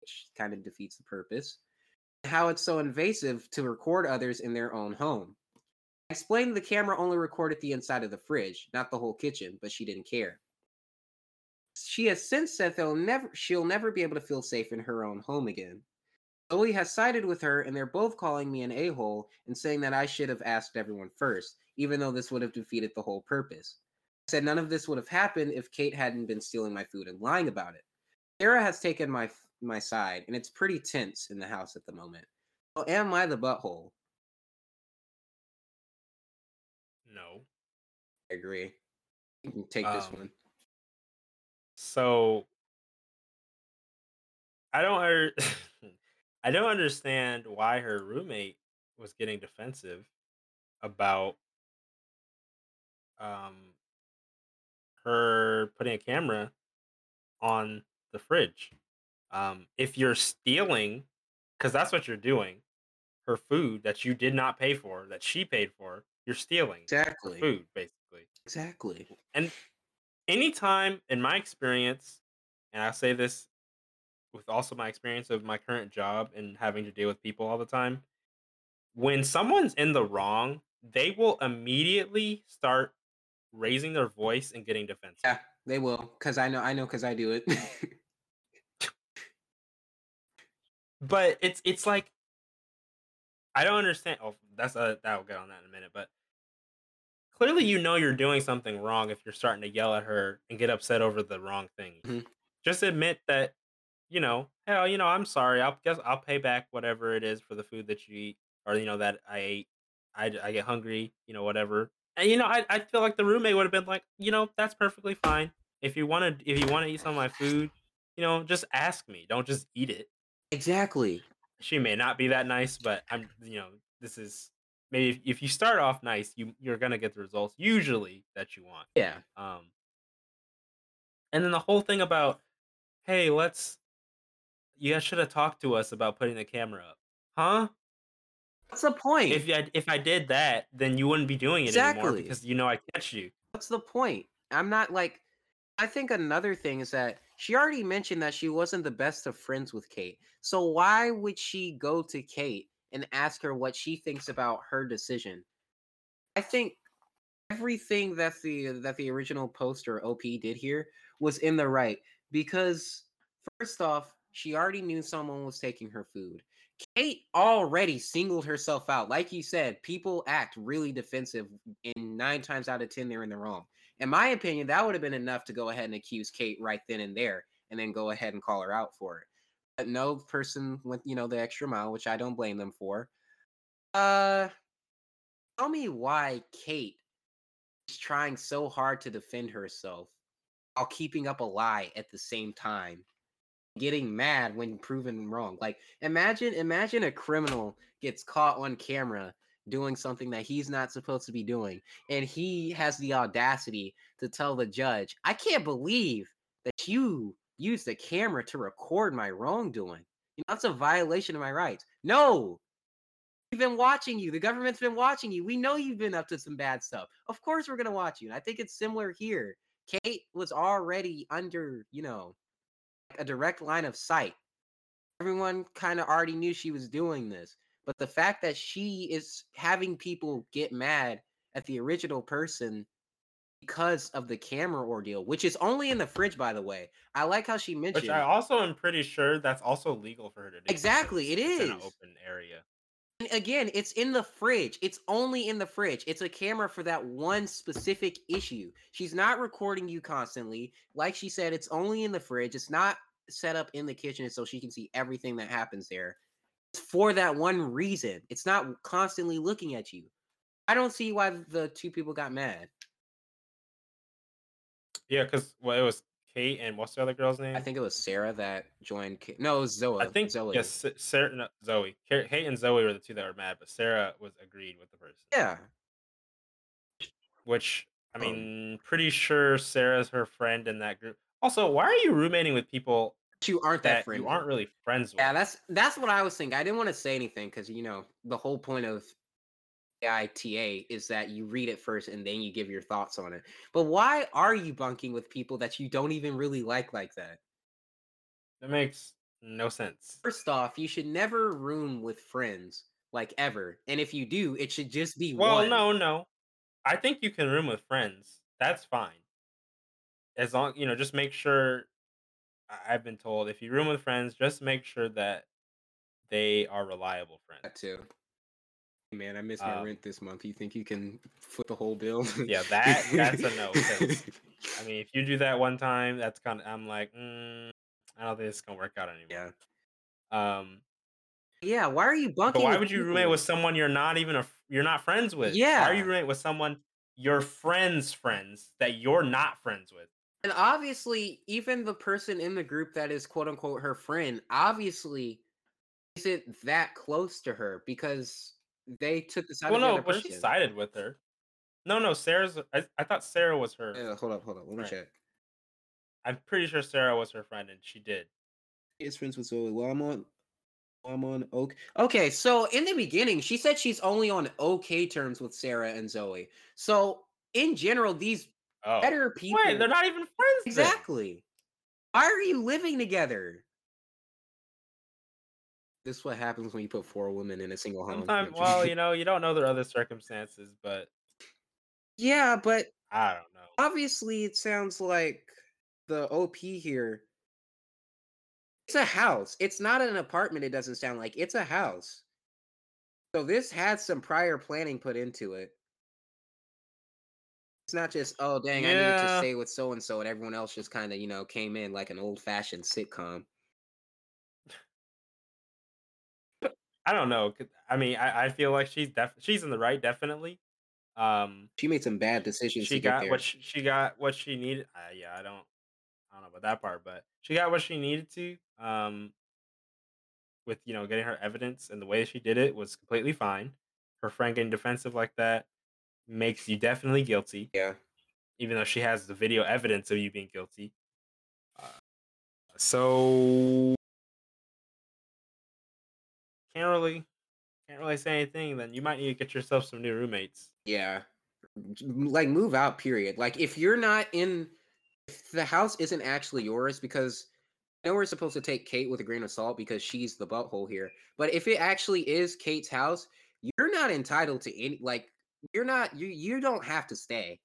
which kind of defeats the purpose, and how it's so invasive to record others in their own home. I explained the camera only recorded the inside of the fridge, not the whole kitchen, but she didn't care. She has since said she'll never be able to feel safe in her own home again. Zoe has sided with her, and they're both calling me an a-hole and saying that I should have asked everyone first, even though this would have defeated the whole purpose. I said none of this would have happened if Kate hadn't been stealing my food and lying about it. Sarah has taken my side, and it's pretty tense in the house at the moment. Well, am I the butthole? No. I agree. You can take this one. So, I don't understand why her roommate was getting defensive about her putting a camera on the fridge. If you're stealing, because that's what you're doing, her food that you did not pay for, that she paid for, you're stealing. Exactly. Food, basically. Exactly. And anytime in my experience, and I say this with also my experience of my current job and having to deal with people all the time, when someone's in the wrong, they will immediately start raising their voice and getting defensive. Yeah, they will. Because I know because I do it. But it's like, I don't understand. Oh, that'll get on that in a minute. But clearly, you know, you're doing something wrong if you're starting to yell at her and get upset over the wrong thing. Mm-hmm. Just admit that, you know, hell, you know, I'm sorry. I'll pay back whatever it is for the food that you eat, or, you know, that I ate. I get hungry, you know, whatever. And, you know, I feel like the roommate would have been like, you know, that's perfectly fine. If you want to eat some of my food, you know, just ask me. Don't just eat it. Exactly. She may not be that nice, but I'm, you know, this is maybe if you start off nice, you're going to get the results usually that you want. Yeah. And then the whole thing about, hey, you guys should have talked to us about putting the camera up. Huh? What's the point? If I did that, then you wouldn't be doing it anymore because, you know, I catch you. What's the point? I'm not like, I think another thing is that she already mentioned that she wasn't the best of friends with Kate. So why would she go to Kate and ask her what she thinks about her decision? I think everything that the original post or OP did here was in the right, because first off, she already knew someone was taking her food. Kate already singled herself out. Like you said, people act really defensive, and 9 times out of 10, they're in the wrong. In my opinion, that would have been enough to go ahead and accuse Kate right then and there, and then go ahead and call her out for it. But no, person went, you know, the extra mile, which I don't blame them for. Tell me why Kate is trying so hard to defend herself while keeping up a lie at the same time. Getting mad when proven wrong. Like, imagine a criminal gets caught on camera doing something that he's not supposed to be doing, and he has the audacity to tell the judge, I can't believe that you used the camera to record my wrongdoing. You know, that's a violation of my rights. No! We've been watching you. The government's been watching you. We know you've been up to some bad stuff. Of course we're going to watch you. And I think it's similar here. Kate was already under, you know, a direct line of sight. Everyone kind of already knew she was doing this, but the fact that she is having people get mad at the original person because of the camera ordeal, which is only in the fridge, by the way. I like how she mentioned, which I also am pretty sure that's also legal for her to do. Exactly, it is. It's an open area. And again, it's in the fridge. It's only in the fridge. It's a camera for that one specific issue. She's not recording you constantly. Like she said, it's only in the fridge. It's not set up in the kitchen so she can see everything that happens there. It's for that one reason. It's not constantly looking at you. I don't see why the two people got mad. Yeah, because, well, it was Kate and what's the other girl's name? I think it was Sarah that joined Kate. No, it was Zoe. I think Zoe. Yes, Sarah, no, Zoe. Kate and Zoe were the two that were mad, but Sarah was agreed with the person. Yeah. Which, I mean, pretty sure Sarah's her friend in that group. Also, why are you roommating with people you aren't that friendly? You aren't really friends with? Yeah, that's what I was thinking. I didn't want to say anything because, you know, the whole point of AITA is that you read it first and then you give your thoughts on it. But why are you bunking with people that you don't even really like that? That makes no sense. First off, you should never room with friends, like, ever. And if you do, it should just be one. Well, no. I think you can room with friends. That's fine. As long, you know, just make sure, I've been told, if you room with friends, just make sure that they are reliable friends. That too. Hey man, I missed my rent this month. You think you can foot the whole bill? Yeah, that's a no. I mean, if you do that one time, that's kind of, I'm like, I don't think it's gonna work out anymore. Yeah. Yeah. Why are you bunking? Why would you roommate with someone you're not friends with? Yeah. Why are you roommate with someone your friends' friends that you're not friends with? And obviously, even the person in the group that is quote unquote her friend obviously isn't that close to her because they took the side of the other person. Well, no, but she sided with her. No, Sarah's. I thought Sarah was her. Yeah, hold up. Let me check. I'm pretty sure Sarah was her friend, and she did. Is friends with Zoe. Well, I'm on OK. Okay, so in the beginning, she said she's only on OK terms with Sarah and Zoe. So in general, these. Oh. Better people. Wait, they're not even friends. Exactly. Then. Why are you living together? This is what happens when you put four women in a single home. Well, you don't know their other circumstances, but yeah, but I don't know. Obviously, it sounds like the OP here. It's a house. It's not an apartment. It doesn't sound like it's a house. So this had some prior planning put into it. It's not just, oh, dang, yeah. I needed to stay with so-and-so, and everyone else just kind of, came in like an old-fashioned sitcom. I don't know. I mean, I feel like she's in the right, definitely. She made some bad decisions She got what she needed. I don't know about that part, but she got what she needed to. With, getting her evidence, and the way she did it was completely fine. Her friend getting defensive like that makes you definitely guilty. Yeah. Even though she has the video evidence of you being guilty. So can't really say anything. Then you might need to get yourself some new roommates. Yeah. Like move out, period. Like if the house isn't actually yours, because I know we're supposed to take Kate with a grain of salt because she's the butthole here. But if it actually is Kate's house, you're not entitled to any, like, you're not, you don't have to stay.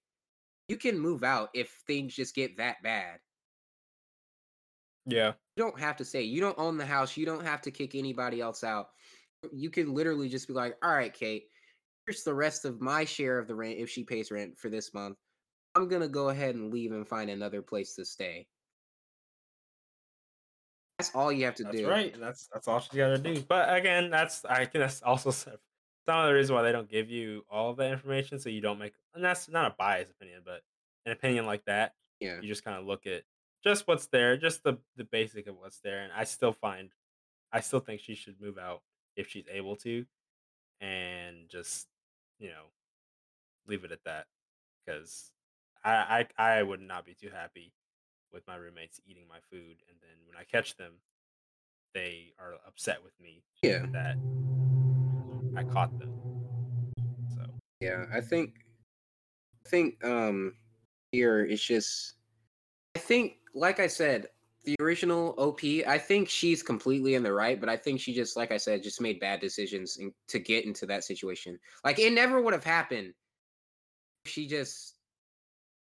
You can move out if things just get that bad. Yeah. You don't have to stay. You don't own the house. You don't have to kick anybody else out. You can literally just be like, all right, Kate, here's the rest of my share of the rent if she pays rent for this month. I'm going to go ahead and leave and find another place to stay. That's all you have to do. That's right. That's all you got to do. But again, I think that's also some of the reason why they don't give you all the information, so you don't make, and that's not a biased opinion, but an opinion like that. Yeah. You just kind of look at just what's there, just the basic of what's there. And I still think she should move out if she's able to, and just, leave it at that. Because I would not be too happy with my roommates eating my food, and then when I catch them, they are upset with me. Yeah. That I caught them. So yeah, I think here it's just, I think, like I said, the original OP, I think she's completely in the right, but I think she just, like I said, just made bad decisions to get into that situation. Like, it never would have happened if she just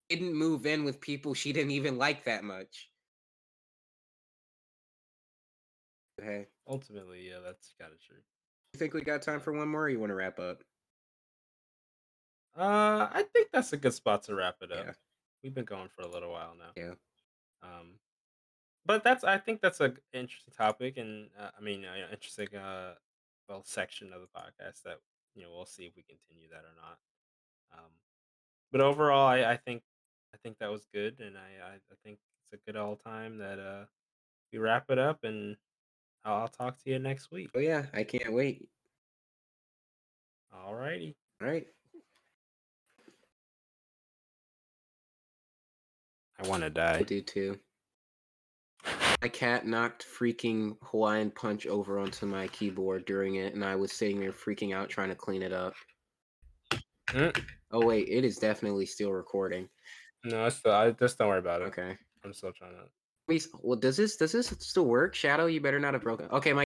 didn't move in with people she didn't even like that much. Okay. Ultimately, yeah, that's kind of true. Think we got time for one more, or you want to wrap up? I think that's a good spot to wrap it up. Yeah. We've been going for a little while now. Yeah. But I think that's an interesting topic, and interesting section of the podcast that we'll see if we continue that or not. But overall, I think that was good, and I think it's a good all time that we wrap it up, and I'll talk to you next week. Oh, yeah. I can't wait. All righty. All right. I want to die. I do, too. My cat knocked freaking Hawaiian Punch over onto my keyboard during it, and I was sitting there freaking out trying to clean it up. Mm. Oh, wait. It is definitely still recording. No, just don't worry about it. Okay. I'm still trying to... Well, does this still work? Shadow, you better not have broken. Okay, my